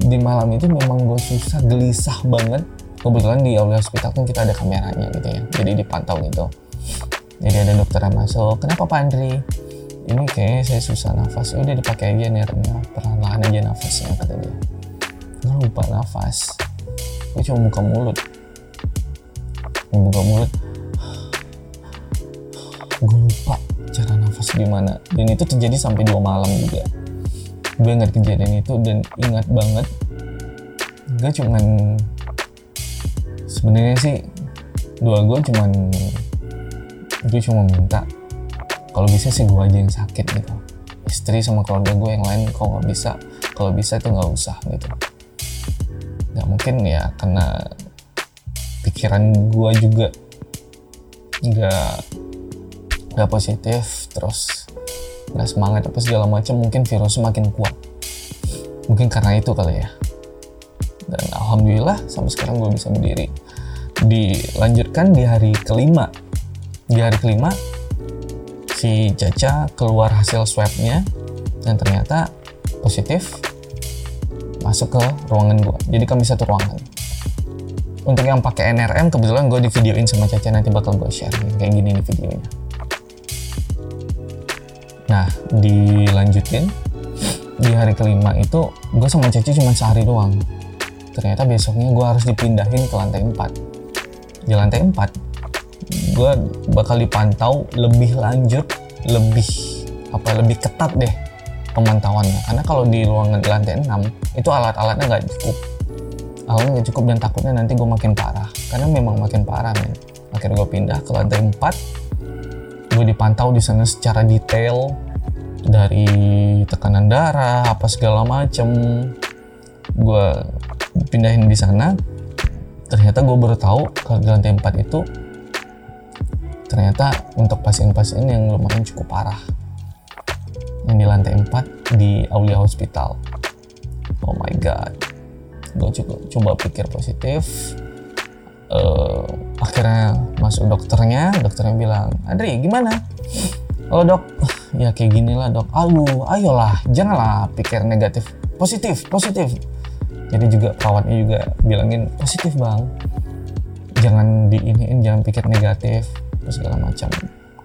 di malam itu memang gue susah, gelisah banget. Kebetulan di Aulia Hospital kan kita ada kameranya gitu ya, jadi dipantau gitu. Jadi ada dokter yang masuk, kenapa Pak Andri? Ini kayaknya saya susah nafas. Udah dipakai aja nervnya, perlahan-lahan aja nafasnya, kata dia. Gue lupa nafas, gue cuma buka mulut, buka mulut, gue lupa cara nafas gimana. Dan itu terjadi sampai dua malam juga. Gue ingat kejadian itu dan ingat banget. Gue cuman sebenarnya sih doa gue cuman gue cuma minta kalau bisa sih gue aja yang sakit gitu. Istri sama keluarga gue yang lain kalau nggak bisa, kalau bisa itu nggak usah gitu. Nggak mungkin ya, karena pikiran gue juga nggak nggak positif, terus nggak semangat apa segala macam. Mungkin virusnya makin kuat, mungkin karena itu kali ya. Dan alhamdulillah sampai sekarang gue bisa berdiri. Dilanjutkan di hari kelima, di hari kelima si Caca keluar hasil swabnya dan ternyata positif, masuk ke ruangan gue. Jadi kami satu ruangan. Untuk yang pakai N R M kebetulan gue di videoin sama Caca, nanti bakal gue share kayak gini nih videonya. Nah, dilanjutin di hari kelima itu gue sama Ceci cuma sehari doang. Ternyata besoknya gue harus dipindahin ke lantai empat. Di lantai empat gue bakal dipantau lebih lanjut, lebih apa lebih ketat deh pemantauannya. Karena kalau di ruangan di lantai enam itu alat-alatnya nggak cukup. Alatnya nggak cukup dan takutnya nanti gue makin parah. Karena memang makin parah men. Akhirnya gue pindah ke lantai empat. Gue dipantau di sana secara detail dari tekanan darah apa segala macem. Gue pindahin di sana. Ternyata gue baru tahu kalau di lantai empat itu ternyata untuk pasien-pasien yang lumayan cukup parah yang di lantai empat di Aulia Hospital. Oh my god, gue coba, coba pikir positif. Uh, akhirnya masuk dokternya, dokternya bilang, "Andri, gimana?" "Oh dok, ya kayak ginilah dok." "Aduh, ayolah, janganlah pikir negatif, positif, positif." Jadi juga perawatnya juga bilangin, "Positif bang, jangan diiniin, jangan pikir negatif, segala macam."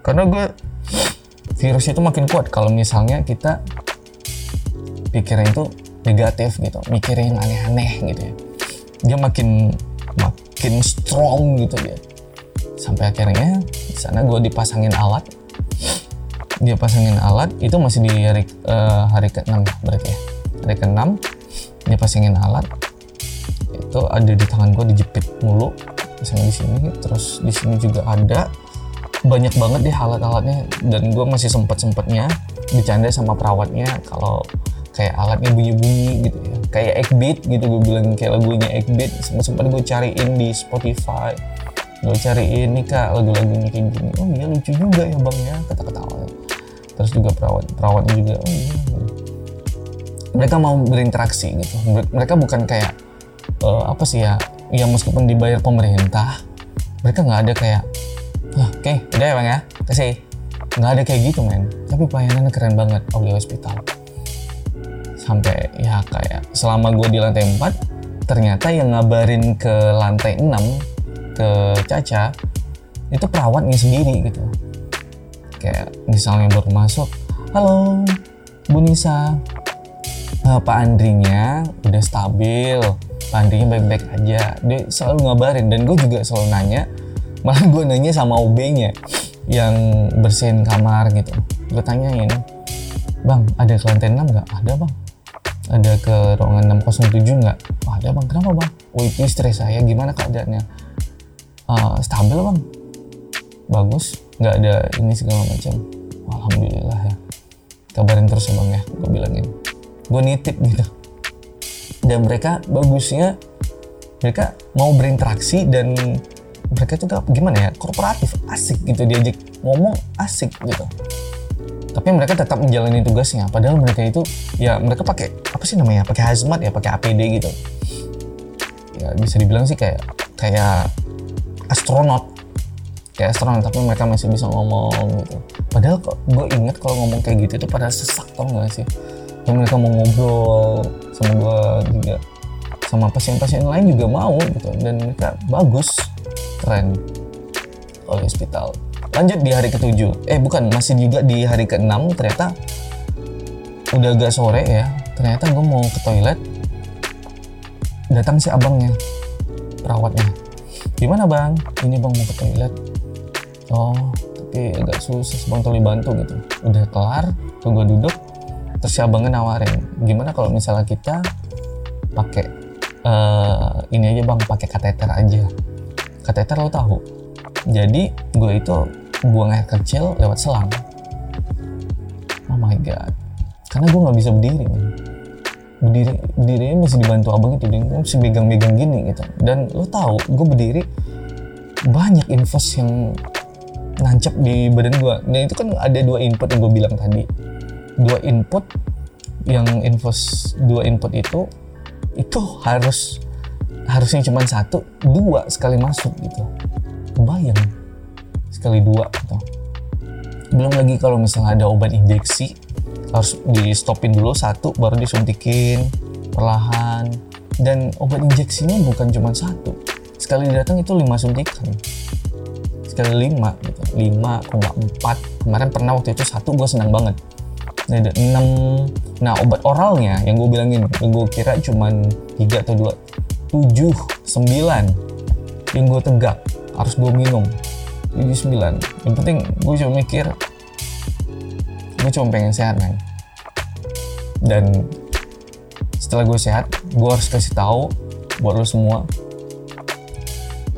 Karena gue virus itu makin kuat kalau misalnya kita pikirnya itu negatif gitu, mikirin aneh-aneh gitu ya. Dia makin makin strong gitu dia. Sampai akhirnya di sana gue dipasangin alat. Dia pasangin alat itu masih di hari uh, hari keenam berarti ya. Hari keenam dia pasangin alat. Itu ada di tangan gue dijepit mulu. Pasangin di sini, terus di sini juga ada. Banyak banget deh alat-alatnya dan gue masih sempet-sempetnya bercanda sama perawatnya kalau kayak alatnya bunyi-bunyi gitu ya, kayak eight beat gitu, gue bilang kayak lagunya eight beat. Sempet-sempet gue cariin di Spotify, gue cariin nih kak lagu-lagunya kayak gini. Oh iya lucu juga ya bang ya, kata-kata awalnya. Terus juga perawat perawatnya juga oh iya, mereka mau berinteraksi gitu. Mereka bukan kayak uh, apa sih ya, ya meskipun dibayar pemerintah mereka nggak ada kayak oke, okay, udah ya bang ya, kasih. Nggak ada kayak gitu men, tapi pelayanannya keren banget Aulia Hospital. Sampai ya kayak selama gue di lantai empat, ternyata yang ngabarin ke lantai enam, ke Caca, itu perawatnya sendiri gitu. Kayak misalnya baru masuk, "Halo, Bu Nisa, nah, Pak Andrinya udah stabil, Pak Andrinya baik-baik aja." Dia selalu ngabarin dan gue juga selalu nanya. Malah gue nanya sama O B-nya yang bersihin kamar gitu. Gue tanyain, "Bang, ada ke lantai enam nggak?" "Ada bang." "Ada ke ruangan enam nol tujuh nggak?" "Oh, ada bang." "Kenapa bang?" "Oh itu istri saya, gimana keadaannya?" "Uh, stabil bang, bagus, nggak ada ini segala macam." "Alhamdulillah ya, kabarin terus ya bang ya," gue bilangin. Gue nitip gitu. Dan mereka bagusnya mereka mau berinteraksi dan mereka juga gimana ya, korporatif, asik gitu, diajak ngomong asik gitu. Tapi mereka tetap menjalani tugasnya, padahal mereka itu ya mereka pakai apa sih namanya, pakai hazmat ya, pakai A P D gitu. Ya bisa dibilang sih kayak kayak astronot, kayak astronot tapi mereka masih bisa ngomong gitu. Padahal gue inget kalau ngomong kayak gitu itu padahal sesak tau nggak sih? Yang mereka mau ngobrol sama gue juga, sama pasien-pasien lain juga mau gitu dan mereka bagus. Keren, Aulia Hospital. Lanjut di hari ketujuh, eh bukan, masih juga di hari keenam. Ternyata udah agak sore ya. Ternyata gue mau ke toilet. Datang si abangnya, perawatnya. "Gimana bang? Ini bang mau ke toilet." "Oh, tapi agak susah, bang tolong bantu gitu." Udah kelar, tuh gue duduk. Terus si abangnya nawarin, "Gimana kalau misalnya kita pakai uh, ini aja bang, pakai kateter aja." Kateter lo tahu, jadi gue itu buang air kecil lewat selang. Oh my god, karena gue nggak bisa berdiri, man. berdiri berdirinya masih dibantu abang itu, dia masih megang-megang gini gitu. Dan lo tahu, gue berdiri banyak infus yang nancep di badan gue. Nah itu kan ada dua input yang gue bilang tadi, dua input yang infus dua input itu itu harus harusnya cuma satu, dua sekali masuk gitu. Kebayang sekali dua gitu. Belum lagi kalau misalnya ada obat injeksi harus di stopin dulu satu baru disuntikin perlahan. Dan obat injeksinya bukan cuma satu, sekali datang itu lima suntikan, sekali lima gitu. lima koma empat. Kemarin pernah waktu itu satu, gue senang banget. Nah, ada enam. Nah, obat oralnya yang gue bilangin, yang gue kira cuman tiga atau dua, tujuh, sembilan yang gue tegak, harus gue minum tujuh, sembilan. Yang penting gue cuma mikir, gue cuma pengen sehat, man. Dan setelah gue sehat, gue harus kasih tahu buat lo semua,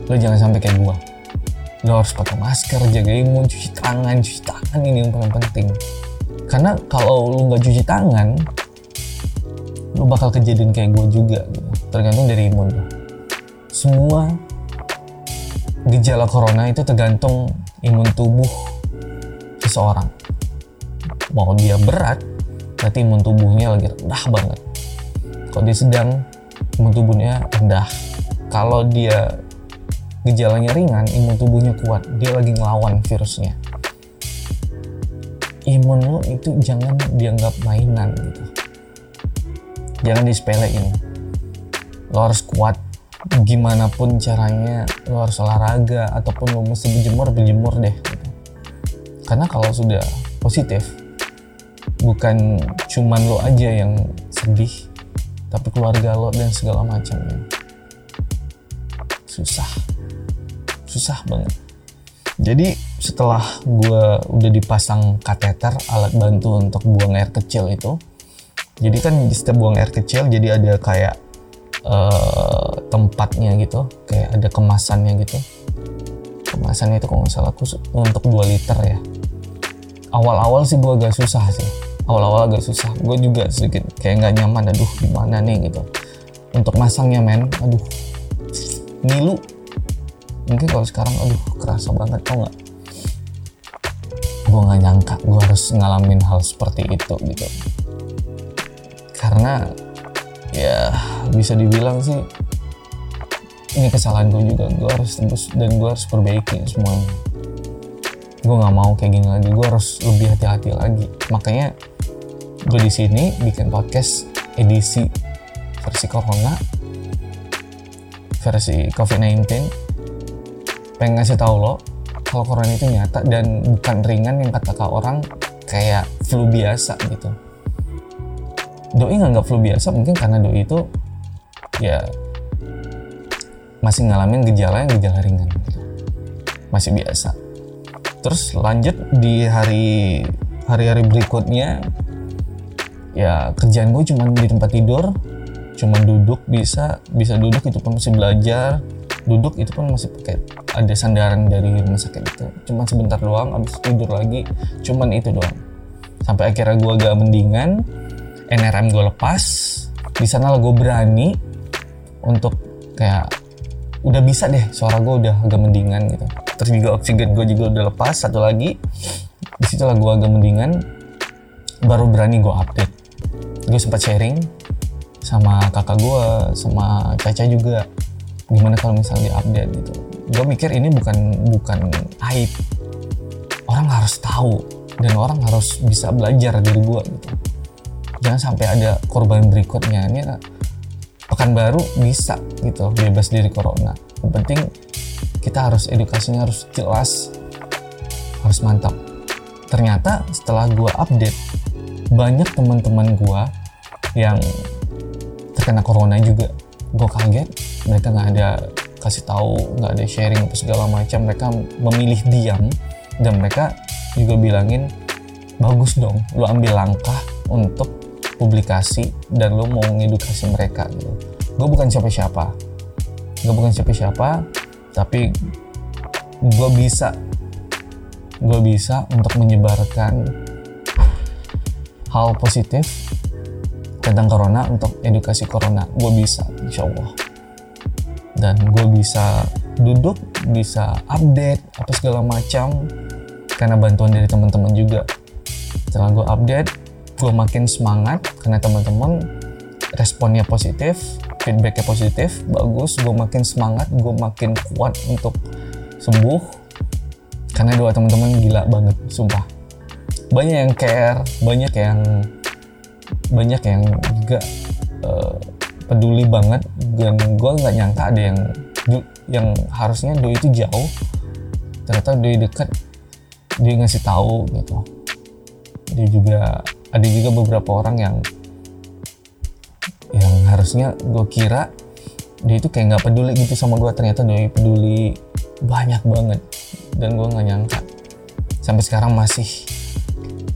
lo jangan sampai kayak gue. Lo harus pakai masker, jaga imun, cuci tangan. Cuci tangan ini yang paling penting, karena kalau lu nggak cuci tangan, lu bakal kejadian kayak gue juga, gitu. Tergantung dari imun lu. Semua gejala corona itu tergantung imun tubuh seseorang. Mau dia berat, berarti imun tubuhnya lagi rendah banget. Kalau dia sedang, imun tubuhnya rendah. Kalau dia gejalanya ringan, imun tubuhnya kuat, dia lagi ngelawan virusnya. Imun lo itu jangan dianggap mainan, gitu. Jangan disepelein. Lo harus kuat gimana pun caranya. Lo harus olahraga ataupun lo mesti berjemur, berjemur deh, gitu. Karena kalau sudah positif, bukan cuman lo aja yang sedih, tapi keluarga lo dan segala macamnya. Susah. Susah banget. Jadi setelah gue udah dipasang kateter, alat bantu untuk buang air kecil itu, jadi kan setiap buang air kecil jadi ada kayak uh, tempatnya gitu, kayak ada kemasannya gitu. Kemasannya itu kalau nggak salah khusus untuk dua liter ya. Awal-awal sih gue agak susah sih, awal-awal agak susah. Gue juga sedikit kayak nggak nyaman, aduh gimana nih gitu. Untuk masangnya men, aduh ngilu. Mungkin kalau sekarang, aduh kerasa banget, tau gak? Gue gak nyangka gue harus ngalamin hal seperti itu gitu. Karena ya bisa dibilang sih ini kesalahan gue juga. Gue harus tembus dan gue harus perbaiki semuanya. Gue gak mau kayak gini lagi, gue harus lebih hati-hati lagi. Makanya gue di sini bikin podcast edisi versi Corona, versi covid sembilan belas. Pengen ngasih tahu lo kalau corona itu nyata dan bukan ringan yang kata orang kayak flu biasa gitu. Doi nganggap flu biasa mungkin karena doi itu ya masih ngalamin gejala yang gejala ringan gitu. Masih biasa. Terus lanjut di hari hari-hari berikutnya, ya kerjaan gue cuma di tempat tidur, cuma duduk, bisa bisa duduk itu pun masih belajar. Duduk itu pun masih pakai ada sandaran dari rumah sakit itu, cuman sebentar doang, abis tidur lagi, cuman itu doang. Sampai akhirnya gue agak mendingan, N R M gue lepas, di sana lah gue berani untuk kayak udah bisa deh, suara gue udah agak mendingan gitu. Terus juga oksigen gue juga udah lepas, satu lagi, di situ lah gue agak mendingan, baru berani gue update. Gue sempat sharing sama kakak gue, sama Caca juga. Gimana kalau misalnya update gitu. Gue mikir ini bukan bukan aib. Orang harus tahu dan orang harus bisa belajar dari gue gitu. Jangan sampai ada korban berikutnya. Ini Pekanbaru bisa gitu, bebas dari corona. Yang penting kita harus edukasinya harus jelas, harus mantap. Ternyata setelah gue update, banyak teman-teman gue yang terkena corona juga. Gue kaget, mereka nggak ada kasih tahu, nggak ada sharing atau segala macam. Mereka memilih diam dan mereka juga bilangin bagus dong, lu ambil langkah untuk publikasi dan lu mau ngedukasi mereka gitu. Gue bukan siapa-siapa, gue bukan siapa-siapa, tapi gue bisa, gue bisa untuk menyebarkan hal positif tentang corona, untuk edukasi corona. Gue bisa, insya Allah. Dan gue bisa duduk, bisa update apa segala macam karena bantuan dari teman-teman juga. Setelah gue update, gue makin semangat karena teman-teman responnya positif, feedbacknya positif, bagus. Gue makin semangat, gue makin kuat untuk sembuh karena doa teman-teman gila banget, sumpah. Banyak yang care, banyak yang banyak yang juga uh, peduli banget, dan gue nggak nyangka ada yang yang harusnya doi itu jauh, ternyata doi dekat dia ngasih tahu gitu. Dia juga ada juga beberapa orang yang yang harusnya gue kira dia itu kayak nggak peduli gitu sama gue, ternyata dia peduli banyak banget dan gue nggak nyangka sampai sekarang masih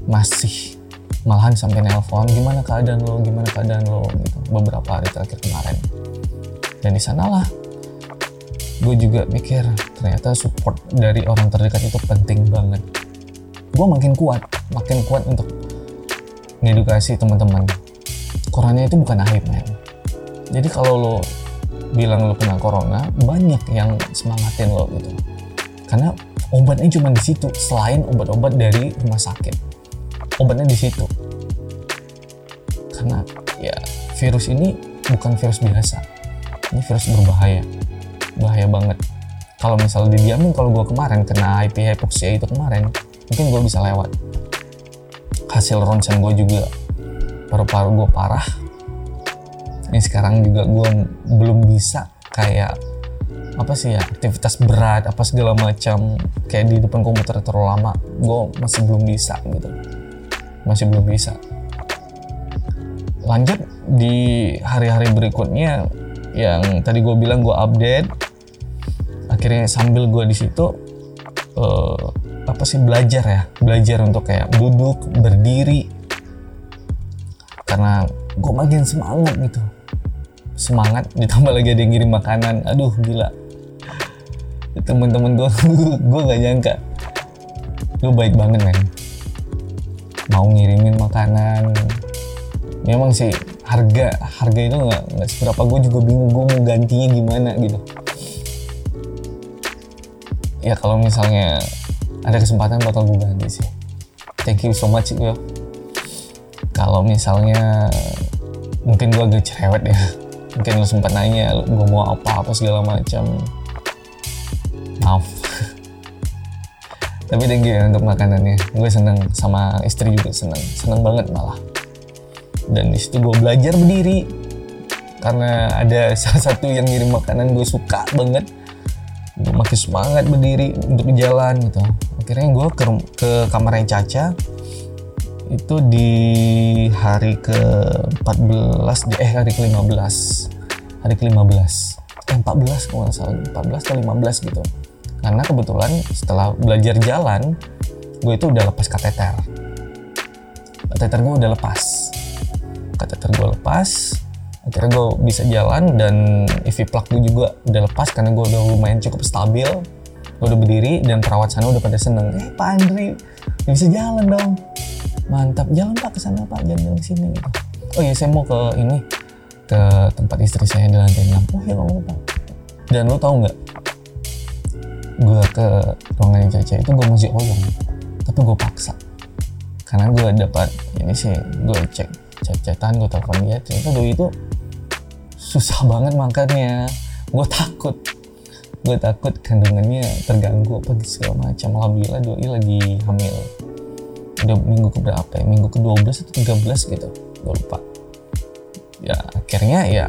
masih malahan sampai nelpon gimana keadaan lo gimana keadaan lo gitu beberapa hari terakhir kemarin. Dan di sanalah gue juga mikir ternyata support dari orang terdekat itu penting banget. Gue makin kuat, makin kuat untuk ngedukasi teman-teman. Corona itu bukan akhir, man. Jadi kalau lo bilang lo kena corona, banyak yang semangatin lo gitu. Karena obatnya cuma di situ, selain obat-obat dari rumah sakit, obatnya di situ. Karena ya virus ini bukan virus biasa, ini virus berbahaya. Bahaya banget. Kalau misalnya didiamin, kalau gue kemarin kena I P F hipoksia itu kemarin, mungkin gue bisa lewat. Hasil ronsen gue juga paru-paru gue parah. Ini sekarang juga gue belum bisa kayak apa sih ya aktivitas berat apa segala macam kayak di depan komputer terlalu lama. Gue masih belum bisa gitu. Masih belum bisa. Lanjut di hari-hari berikutnya yang tadi gue bilang gue update, akhirnya sambil gue di situ uh, apa sih belajar ya belajar untuk kayak duduk berdiri karena gue makin semangat gitu semangat ditambah lagi ada yang ngirim makanan, aduh gila temen-temen gue gue gak nyangka lu baik banget kan mau ngirimin makanan. Memang sih harga harga itu nggak nggak seberapa, gue juga bingung gue mau gantinya gimana gitu ya. Kalau misalnya ada kesempatan bakal gue ganti sih. Thank you so much yo. Kalau misalnya mungkin gue agak cerewet ya, mungkin lo sempat nanya gue mau apa apa segala macam, maaf tapi thank you ya untuk makanannya. Gue seneng sama istri juga seneng seneng banget malah. Dan di situ gue belajar berdiri karena ada salah satu yang ngirim makanan gue suka banget. Gue makin semangat berdiri untuk jalan gitu. Akhirnya gue ke, ke kamarnya Caca itu di hari ke empat belas eh hari ke lima belas hari ke lima belas eh empat belas kalau nggak salah empat belas atau lima belas gitu. Karena kebetulan setelah belajar jalan gue itu udah lepas kateter kateter gue udah lepas. Kateter gue lepas, akhirnya gue bisa jalan dan V-plug gue juga udah lepas karena gue udah lumayan cukup stabil. Gue udah berdiri dan perawat sana udah pada seneng. Eh Pak Andri, udah bisa jalan dong. Mantap, jalan Pak ke sana Pak, jalan-jalan ke sini gitu. Oh iya saya mau ke ini, ke tempat istri saya di lantai enam. Oh iya nggak apa-apa. Dan lo tau nggak, gue ke ruangan Caca itu gue masih oyong, tapi gue paksa. Karena gue dapat ini sih, gue cek chat-chatan, gue telepon dia, ternyata doi itu susah banget makannya. Gue takut, gue takut kandungannya terganggu apa segala macam. Alhamdulillah doi lagi hamil, udah minggu ke berapa ya? Minggu ke dua belas atau tiga belas gitu, gue lupa. Ya akhirnya ya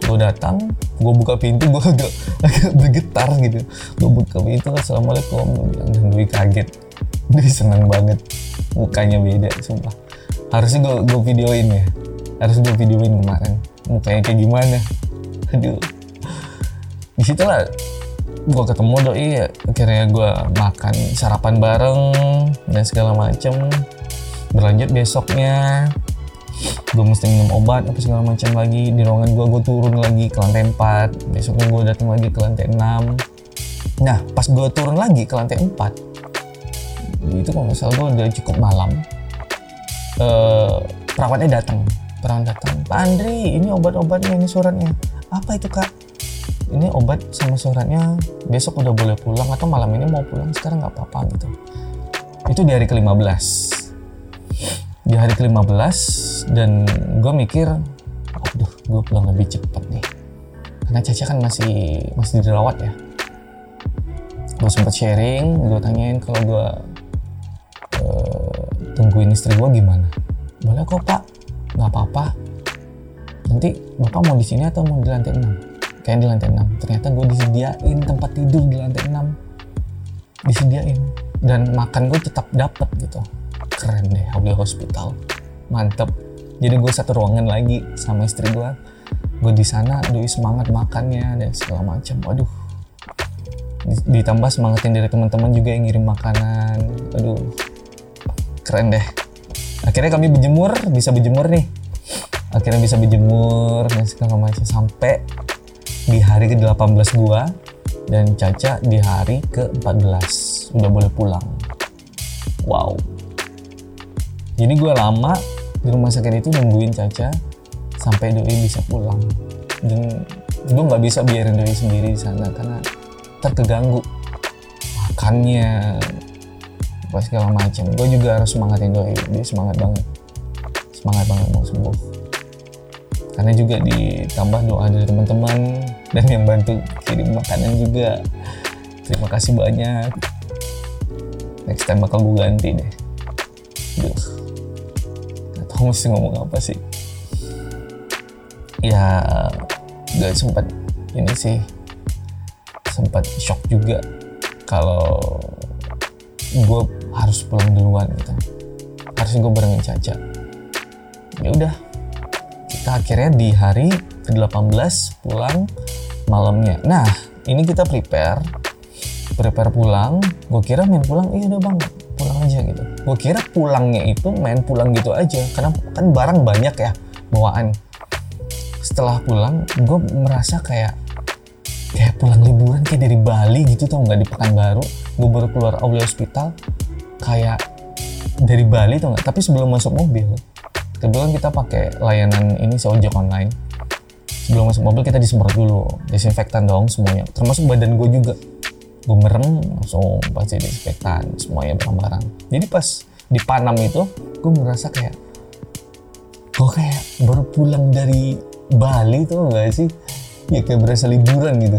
gue datang, gue buka pintu, gue agak, agak bergetar gitu. Gue buka pintu, assalamualaikum, gue bilang, dan doi kaget, doi seneng banget, mukanya beda, sumpah. Harusnya gue, gue videoin ya, harus gue videoin kemarin mukanya kayak gimana. Aduh, disitulah gue ketemu doi, akhirnya gue makan sarapan bareng dan segala macem. Berlanjut besoknya gue mesti minum obat apa segala macam lagi. Di ruangan gue, gue turun lagi ke lantai empat. Besoknya gue datang lagi ke lantai enam. Nah pas gue turun lagi ke lantai empat itu kalau nggak salah gue udah cukup malam. Uh, perawatnya datang, perawat datang. Pak Andri, ini obat-obatnya, ini suratnya. Apa itu kak? Ini obat sama suratnya. Besok udah boleh pulang atau malam ini mau pulang? Sekarang nggak apa-apa gitu. Itu di hari kelima belas. Di hari kelima belas dan gue mikir, aduh, gue pulang lebih cepat nih. Karena Caca kan masih masih dirawat ya. Gue sempat sharing, gue tanyain kalau gue uh, tungguin istri gue gimana? Boleh kok pak, nggak apa-apa. Nanti bapak mau di sini atau mau di lantai enam? Kayaknya di lantai enam. Ternyata gue disediain tempat tidur di lantai enam. Disediain. dan makan gue tetap dapet gitu. Keren deh, Aulia Hospital, mantep. Jadi gue satu ruangan lagi sama istri gue, gue di sana, Doi semangat makannya dan segala macam. Waduh, ditambah semangatin dari teman-teman juga yang ngirim makanan. Aduh, keren deh. Akhirnya kami berjemur, bisa berjemur nih. Akhirnya bisa berjemur dan segala macam sampai di hari ke delapan belas gua dan Caca di hari ke empat belas udah boleh pulang. Wow. Jadi gua lama di rumah sakit itu nungguin Caca sampai Doi bisa pulang. Dan gua nggak bisa biarin Doi sendiri di sana karena terganggu makannya apa segala macam. Gue juga harus semangatin Doi, dia semangat banget semangat banget mau sembuh, karena juga ditambah doa dari teman-teman dan yang bantu kirim makanan juga. Terima kasih banyak, next time bakal gue ganti deh. Duh, gak tau mesti ngomong apa sih ya. Gak sempat ini sih, sempat shock juga kalau gue harus pulang duluan gitu, harusnya gue barengin Caca. Ya udah, kita akhirnya di hari ke delapan belas pulang malamnya. Nah, ini kita prepare, prepare pulang. Gue kira main pulang, iya udah bang, pulang aja gitu. Gue kira pulangnya itu main pulang gitu aja, karena kan barang banyak ya bawaan. Setelah pulang, gue merasa kayak kayak pulang liburan, kayak dari Bali gitu tau nggak, di Pekanbaru. Gue baru keluar Aulia Hospital kayak dari Bali tau nggak. Tapi sebelum masuk mobil, kebetulan kita pakai layanan ini si ojek online, sebelum masuk mobil kita disemprot dulu disinfektan dong semuanya, termasuk badan gue juga. Gue merem langsung pasti disinfektan semuanya, barang-barang. Jadi pas di Panam itu gue merasa kayak gue kayak baru pulang dari Bali tau nggak sih. Ya kayak berasa liburan gitu.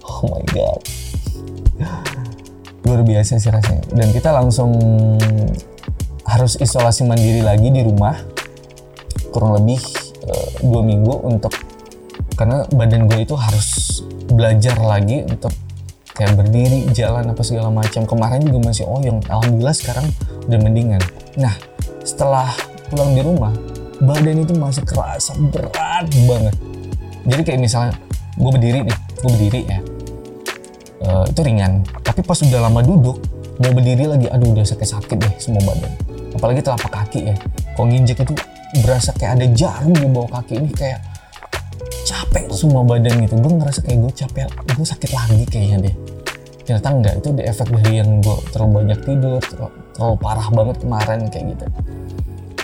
Oh my god, luar biasa sih rasanya. Dan kita langsung harus isolasi mandiri lagi di rumah kurang lebih dua uh, minggu untuk, karena badan gue itu harus belajar lagi untuk kayak berdiri, jalan apa segala macam. Kemarin juga masih oyong, alhamdulillah sekarang udah mendingan. Nah, setelah pulang di rumah badan itu masih kerasa berat banget. Jadi kayak misalnya gue berdiri nih, gue berdiri ya, e, itu ringan. Tapi pas udah lama duduk, mau berdiri lagi, aduh udah sakit-sakit deh semua badan. Apalagi telapak kaki ya, kalau nginjek itu berasa kayak ada jarum di bawah kaki ini, kayak capek semua badan gitu. Gue ngerasa kayak gue capek, gue sakit lagi kayaknya deh. Ternyata enggak, itu ada efek dari yang gue terlalu banyak tidur, terlalu, terlalu parah banget kemarin kayak gitu.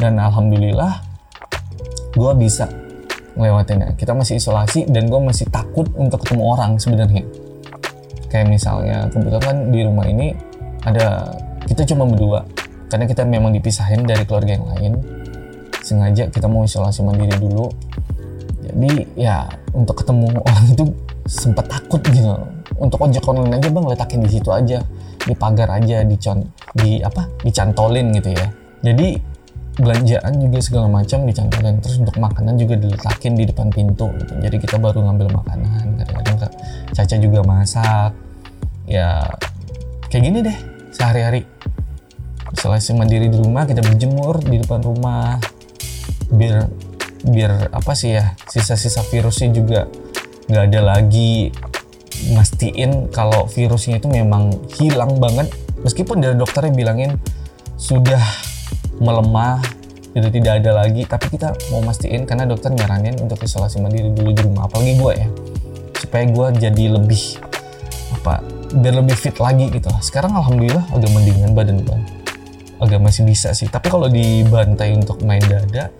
Dan alhamdulillah gue bisa ngelewatinnya. Kita masih isolasi dan gue masih takut untuk ketemu orang sebenarnya. Kayak misalnya kebetulan di rumah ini ada, kita cuma berdua karena kita memang dipisahin dari keluarga yang lain. Sengaja kita mau isolasi mandiri dulu. Jadi ya untuk ketemu orang itu sempat takut gitu. Untuk ojek online aja bang, letakin di situ aja, di pagar aja, di con, di apa, dicantolin gitu ya. Jadi belanjaan juga segala macam dicantolin, terus untuk makanan juga diletakin di depan pintu gitu. Jadi kita baru ngambil makanan, kadang-kadang Caca juga masak. Ya kayak gini deh sehari-hari. Isolasi mandiri di rumah, kita berjemur di depan rumah. Biar biar apa sih ya, sisa-sisa virusnya juga enggak ada lagi. Mastiin kalau virusnya itu memang hilang banget, meskipun dari dokternya bilangin sudah melemah, jadi tidak ada lagi, tapi kita mau mastiin karena dokter nyaranin untuk isolasi mandiri dulu di rumah, apalagi gue ya, supaya gue jadi lebih apa, biar lebih fit lagi gitu. Sekarang alhamdulillah agak mendingan badan gue, agak masih bisa sih, tapi kalau dibantai untuk main dada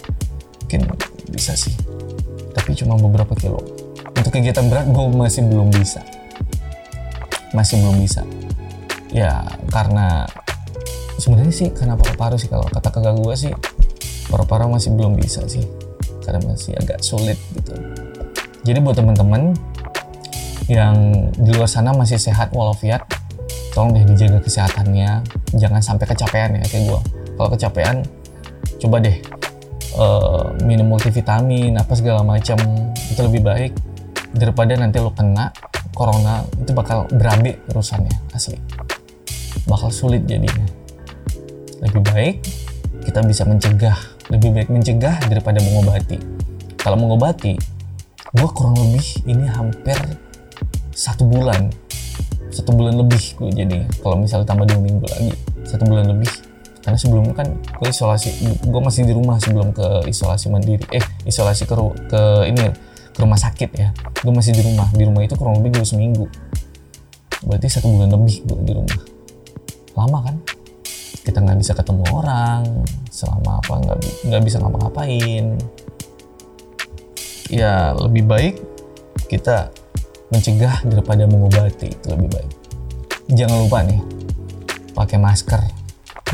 mungkin bisa sih, tapi cuma beberapa kilo. Untuk kegiatan berat gue masih belum bisa, masih belum bisa ya, karena sebenarnya sih karena paru-paru sih, kalau kata kakak gue sih paru-paru masih belum bisa sih, karena masih agak sulit gitu. Jadi buat teman-teman yang di luar sana masih sehat walafiat, tolong deh dijaga kesehatannya, jangan sampai kecapean ya kayak gue. Kalau kecapean coba deh uh, minum multivitamin apa segala macam, itu lebih baik daripada nanti lo kena corona, itu bakal berabe urusannya asli. bakal sulit jadinya. Lebih baik kita bisa mencegah, lebih baik mencegah daripada mengobati. Kalau mengobati, gue kurang lebih ini hampir satu bulan, satu bulan lebih gue jadinya. Kalau misalnya tambah dua minggu lagi, satu bulan lebih. Karena sebelumnya kan gue isolasi, gue masih di rumah sebelum ke isolasi mandiri, eh isolasi ke ke ini ke rumah sakit ya. Gue masih di rumah, di rumah itu kurang lebih gue seminggu. Berarti satu bulan lebih gue di rumah. Lama kan? Kita nggak bisa ketemu orang, selama apa nggak nggak bisa ngapa-ngapain. Ya lebih baik kita mencegah daripada mengobati, itu lebih baik. Jangan lupa nih, pakai masker.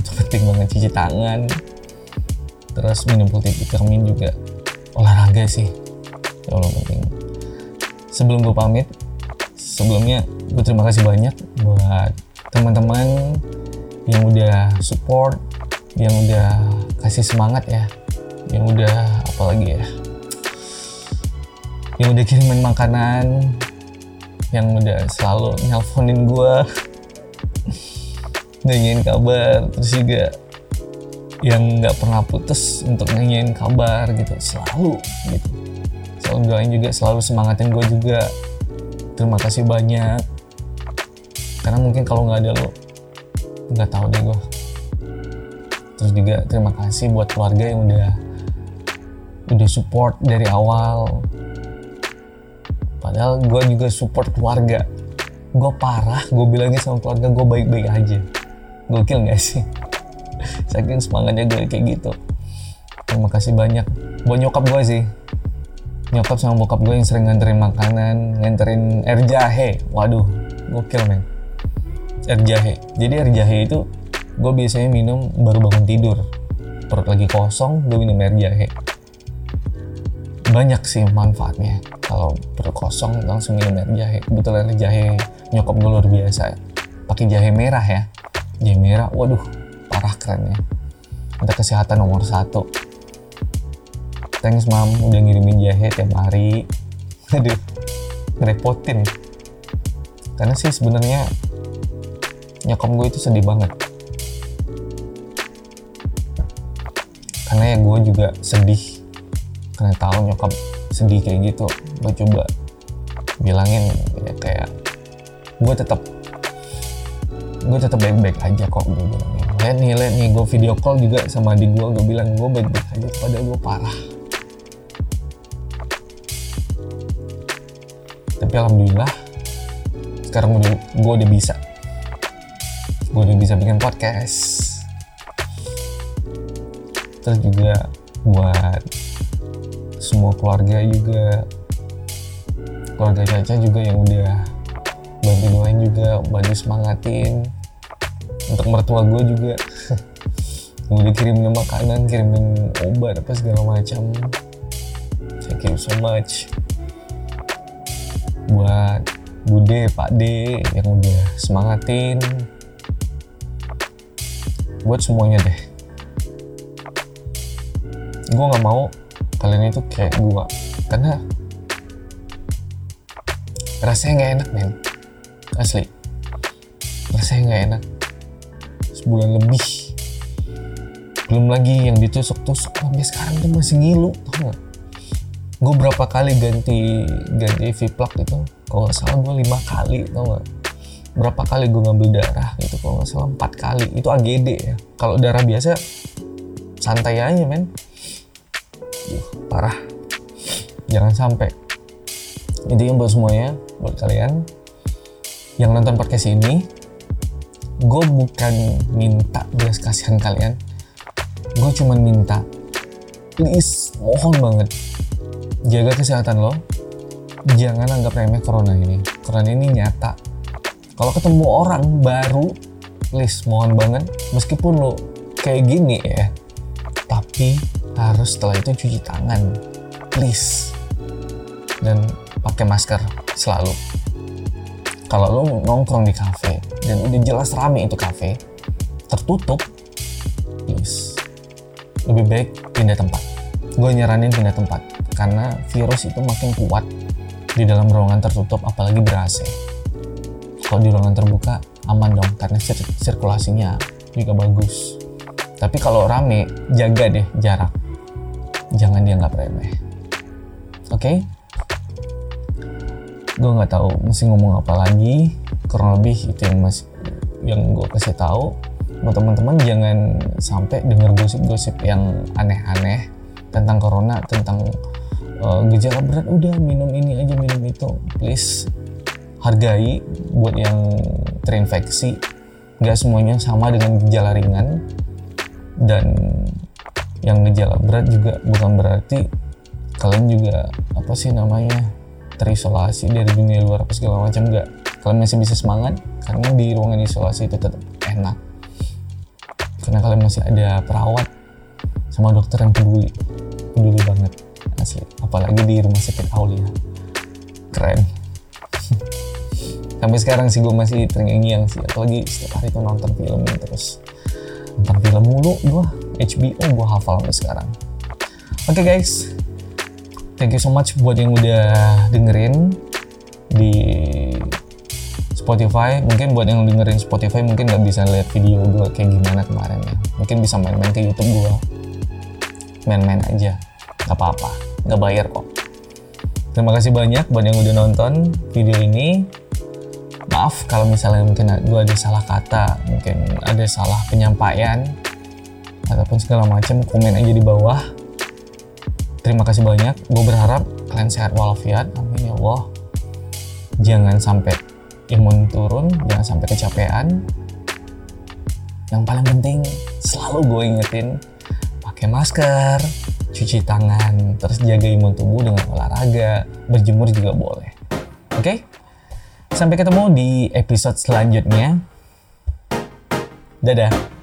Itu penting banget, cuci tangan, terus minum putih vitamin juga, olahraga sih ya Allah penting. Sebelum gue pamit, sebelumnya gue terima kasih banyak buat teman-teman yang udah support, yang udah kasih semangat ya, yang udah apalagi ya, yang udah kirimin makanan, yang udah selalu nelfonin gue nanyain kabar, terus juga yang nggak pernah putus untuk nanyain kabar gitu, selalu gitu, selalu doain juga, selalu semangatin gue juga. Terima kasih banyak, karena mungkin kalau nggak ada lo nggak tahu deh gue. Terus juga terima kasih buat keluarga yang udah udah support dari awal, padahal gue juga support keluarga gue parah, gue bilangnya sama keluarga gue baik-baik aja. Gokil gak sih? Saking semangatnya gue kayak gitu. Terima kasih banyak buat nyokap gue sih. Nyokap sama bokap gue yang sering nganterin makanan, nganterin air jahe. Waduh, gokil men. Air jahe. Jadi air jahe itu gue biasanya minum baru bangun tidur. Perut lagi kosong, gue minum air jahe. Banyak sih manfaatnya. Kalau perut kosong langsung minum air jahe. Kebetulan air jahe nyokap gue luar biasa. Pakai jahe merah ya. Jahe merah, waduh, parah keren ya. Untuk kesehatan nomor satu. Thanks mom, udah ngirimin jahe tiap hari. Aduh, ngerepotin. Karena sih sebenarnya nyokap gue itu sedih banget. Karena ya gue juga sedih. Karena tahu nyokap sedih kayak gitu, gue coba bilangin ya kayak gue tetap gue tetap baik-baik aja kok, gue bilang. Lihat nih, lihat nih, gue video call juga sama adik gue, gue bilang gue baik-baik aja, padahal gue parah. Tapi alhamdulillah, sekarang gue, gue udah bisa, gue udah bisa bikin podcast. Terus juga buat semua keluarga juga, keluarga Caca juga yang udah bantu doain juga, bantu semangatin. Untuk mertua gue juga gue udah kirimin makanan, kirimin obat apa segala macam. Thank you so much buat Bude, Pak De yang udah semangatin. Buat semuanya deh, gue nggak mau kalian itu kayak gue, karena rasanya nggak enak men. Asli, rasanya nggak enak. Sebulan lebih, belum lagi yang ditusuk-tusuk sampai sekarang tuh masih ngilu, tau nggak? Gue berapa kali ganti ganti V-plug itu? Kalau nggak salah gue lima kali, tau nggak? Berapa kali gue ngambil darah gitu? Kalau nggak salah empat kali. Itu A G D ya. Kalau darah biasa santai aja men. Duh, parah. Jangan sampai. Intinya buat semuanya, buat kalian yang nonton podcast ini, gue bukan minta belas kasihan kalian, gue cuma minta, please, mohon banget, jaga kesehatan lo, jangan anggap remeh corona ini. Corona ini nyata. Kalau ketemu orang baru, please, mohon banget, meskipun lo kayak gini ya, tapi harus setelah itu cuci tangan, please, dan pakai masker selalu. Kalau lo nongkrong di kafe dan udah jelas rame itu kafe, tertutup, please, lebih baik pindah tempat. Gue nyaranin pindah tempat, karena virus itu makin kuat di dalam ruangan tertutup, apalagi ber A C. Kalau di ruangan terbuka, aman dong karena sir- sirkulasinya juga bagus. Tapi kalau rame, jaga deh jarak. Jangan dianggap remeh. Oke? Okay? Gue nggak tahu mesti ngomong apa lagi. Kurang lebih itu yang masih yang gue kasih tahu. Buat teman-teman jangan sampai dengar gosip-gosip yang aneh-aneh tentang corona, tentang uh, gejala berat. Udah minum ini aja, minum itu. Please hargai buat yang terinfeksi. Nggak semuanya sama dengan gejala ringan, dan yang gejala berat juga bukan berarti kalian juga apa sih namanya terisolasi dari dunia luar apa segala macam. Nggak, kalian masih bisa semangat karena di ruangan isolasi itu tetap enak. Karena kalian masih ada perawat sama dokter yang peduli, peduli banget asli. Apalagi di rumah sakit Aulia, keren. Sampai sekarang sih gue masih terngiang-ngiang sih, apalagi setiap hari tuh nonton film terus, nonton film mulu gue, H B O gue hafal sampai sekarang. Oke okay guys, thank you so much buat yang udah dengerin di Spotify. Mungkin buat yang dengerin Spotify mungkin nggak bisa lihat video gue kayak gimana kemarin ya. Mungkin bisa main-main ke YouTube gue, main-main aja, nggak apa-apa, nggak bayar kok. Terima kasih banyak buat yang udah nonton video ini. Maaf kalau misalnya mungkin gue ada salah kata, mungkin ada salah penyampaian ataupun segala macam, komen aja di bawah. Terima kasih banyak. Gue berharap kalian sehat walafiat. Amin ya Allah. Jangan sampai imun turun, jangan sampai kecapean. Yang paling penting selalu gue ingetin, pakai masker, cuci tangan, terus jaga imun tubuh dengan olahraga, berjemur juga boleh. Oke? Okay? Sampai ketemu di episode selanjutnya. Dadah.